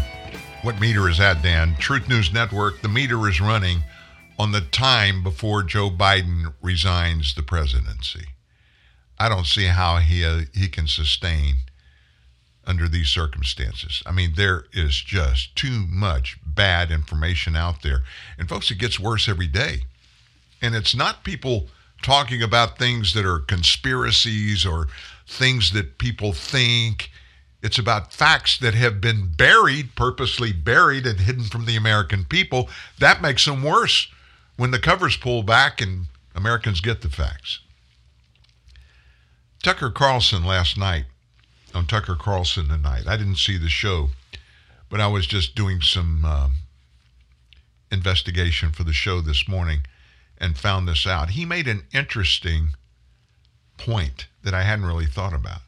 What meter is that, Dan? Truth News Network, the meter is running on the time before Joe Biden resigns the presidency. I don't see how he can sustain under these circumstances. I mean, there is just too much bad information out there. And folks, it gets worse every day. And it's not people talking about things that are conspiracies or things that people think. It's about facts that have been buried, purposely buried and hidden from the American people. That makes them worse. When the covers pull back and Americans get the facts. Tucker Carlson last night, on Tucker Carlson Tonight, I didn't see the show, but I was just doing some investigation for the show this morning and found this out. He made an interesting point that I hadn't really thought about.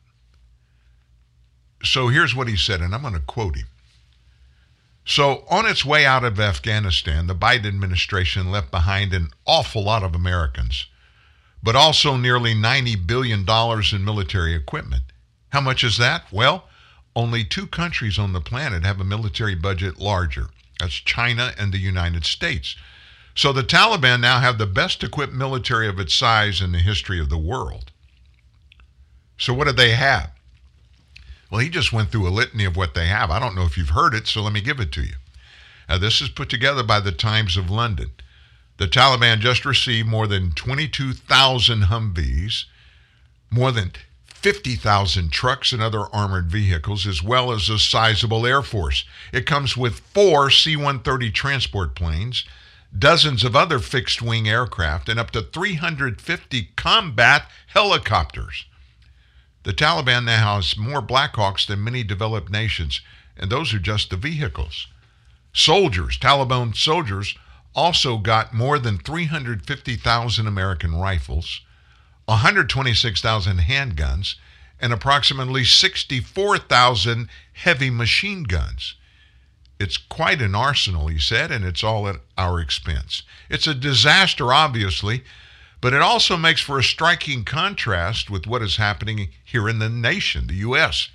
So here's what he said, and I'm going to quote him. So on its way out of Afghanistan, the Biden administration left behind an awful lot of Americans, but also nearly $90 billion in military equipment. How much is that? Well, only two countries on the planet have a military budget larger. That's China and the United States. So the Taliban now have the best equipped military of its size in the history of the world. So what do they have? Well, he just went through a litany of what they have. I don't know if you've heard it, so let me give it to you. Now, this is put together by the Times of London. The Taliban just received more than 22,000 Humvees, more than 50,000 trucks and other armored vehicles, as well as a sizable air force. It comes with 4 C-130 transport planes, dozens of other fixed-wing aircraft, and up to 350 combat helicopters. The Taliban now has more Black Hawks than many developed nations, and those are just the vehicles. Soldiers, Taliban soldiers, also got more than 350,000 American rifles, 126,000 handguns, and approximately 64,000 heavy machine guns. It's quite an arsenal, he said, and it's all at our expense. It's a disaster, obviously, but it also makes for a striking contrast with what is happening here in the nation, the U.S.,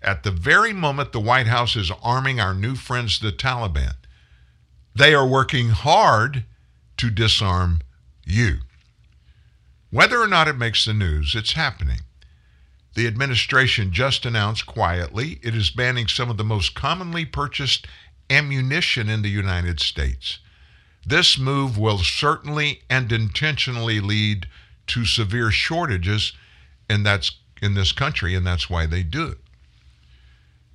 at the very moment the White House is arming our new friends, the Taliban. They are working hard to disarm you. Whether or not it makes the news, it's happening. The administration just announced quietly it is banning some of the most commonly purchased ammunition in the United States. This move will certainly and intentionally lead to severe shortages, and that's in this country, and that's why they do it.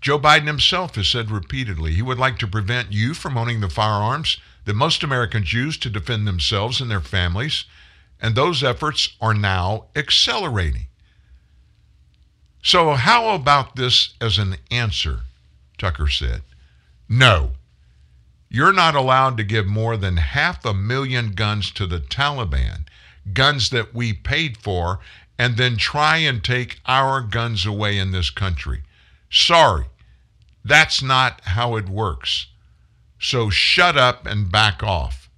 Joe Biden himself has said repeatedly he would like to prevent you from owning the firearms that most Americans use to defend themselves and their families, and those efforts are now accelerating. So how about this as an answer? Tucker said, no, you're not allowed to give more than 500,000 guns to the Taliban, guns that we paid for, and then try and take our guns away in this country. Sorry, that's not how it works. So shut up and back off.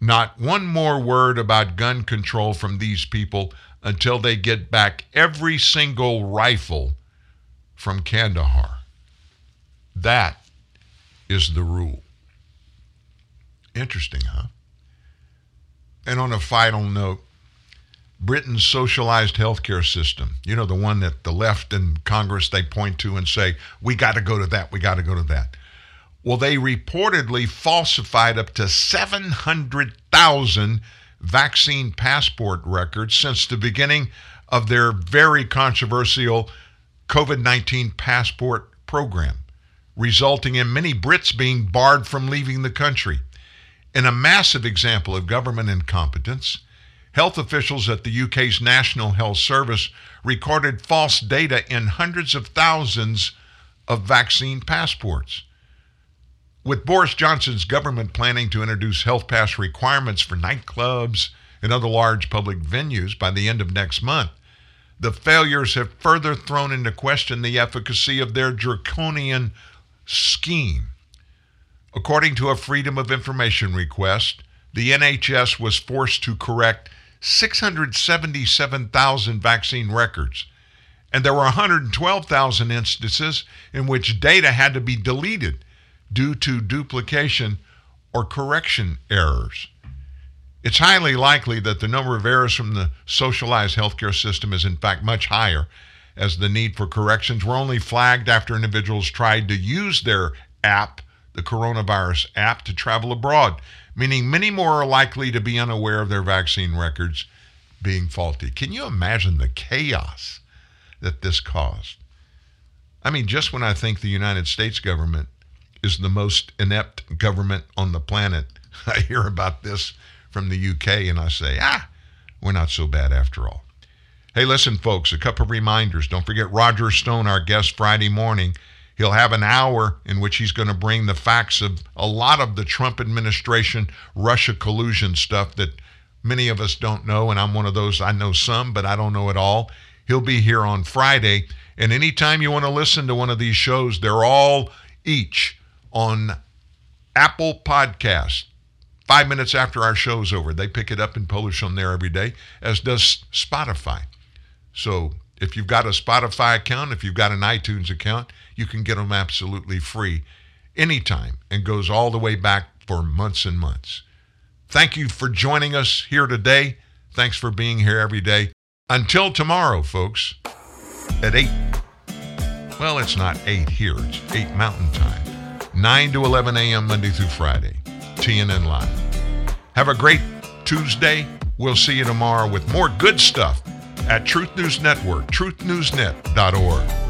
Not one more word about gun control from these people until they get back every single rifle from Kandahar. That is the rule. Interesting, huh? And on a final note, Britain's socialized healthcare system, you know, the one that the left in Congress, they point to and say, we got to go to that, we got to go to that. Well, they reportedly falsified up to 700,000 vaccine passport records since the beginning of their very controversial COVID-19 passport program, resulting in many Brits being barred from leaving the country. In a massive example of government incompetence, health officials at the UK's National Health Service recorded false data in hundreds of thousands of vaccine passports. With Boris Johnson's government planning to introduce health pass requirements for nightclubs and other large public venues by the end of next month, the failures have further thrown into question the efficacy of their draconian scheme. According to a Freedom of Information request, the NHS was forced to correct 677,000 vaccine records, and there were 112,000 instances in which data had to be deleted due to duplication or correction errors. It's highly likely that the number of errors from the socialized healthcare system is in fact much higher, as the need for corrections were only flagged after individuals tried to use their app, the coronavirus app, to travel abroad, meaning many more are likely to be unaware of their vaccine records being faulty. Can you imagine the chaos that this caused? I mean, just when I think the United States government is the most inept government on the planet, I hear about this from the UK and I say, we're not so bad after all. Hey, listen, folks, a couple of reminders. Don't forget Roger Stone, our guest Friday morning. He'll have an hour in which he's going to bring the facts of a lot of the Trump administration, Russia collusion stuff that many of us don't know, and I'm one of those. I know some, but I don't know it all. He'll be here on Friday, and anytime you want to listen to one of these shows, they're all each on Apple Podcasts. 5 minutes after our show's over, they pick it up and publish on there every day, as does Spotify. So if you've got a Spotify account, if you've got an iTunes account, you can get them absolutely free anytime, and goes all the way back for months and months. Thank you for joining us here today. Thanks for being here every day. Until tomorrow, folks, at 8. Well, it's not 8 here. It's 8 Mountain Time, 9 to 11 a.m. Monday through Friday, TNN Live. Have a great Tuesday. We'll see you tomorrow with more good stuff at Truth News Network, truthnewsnet.org.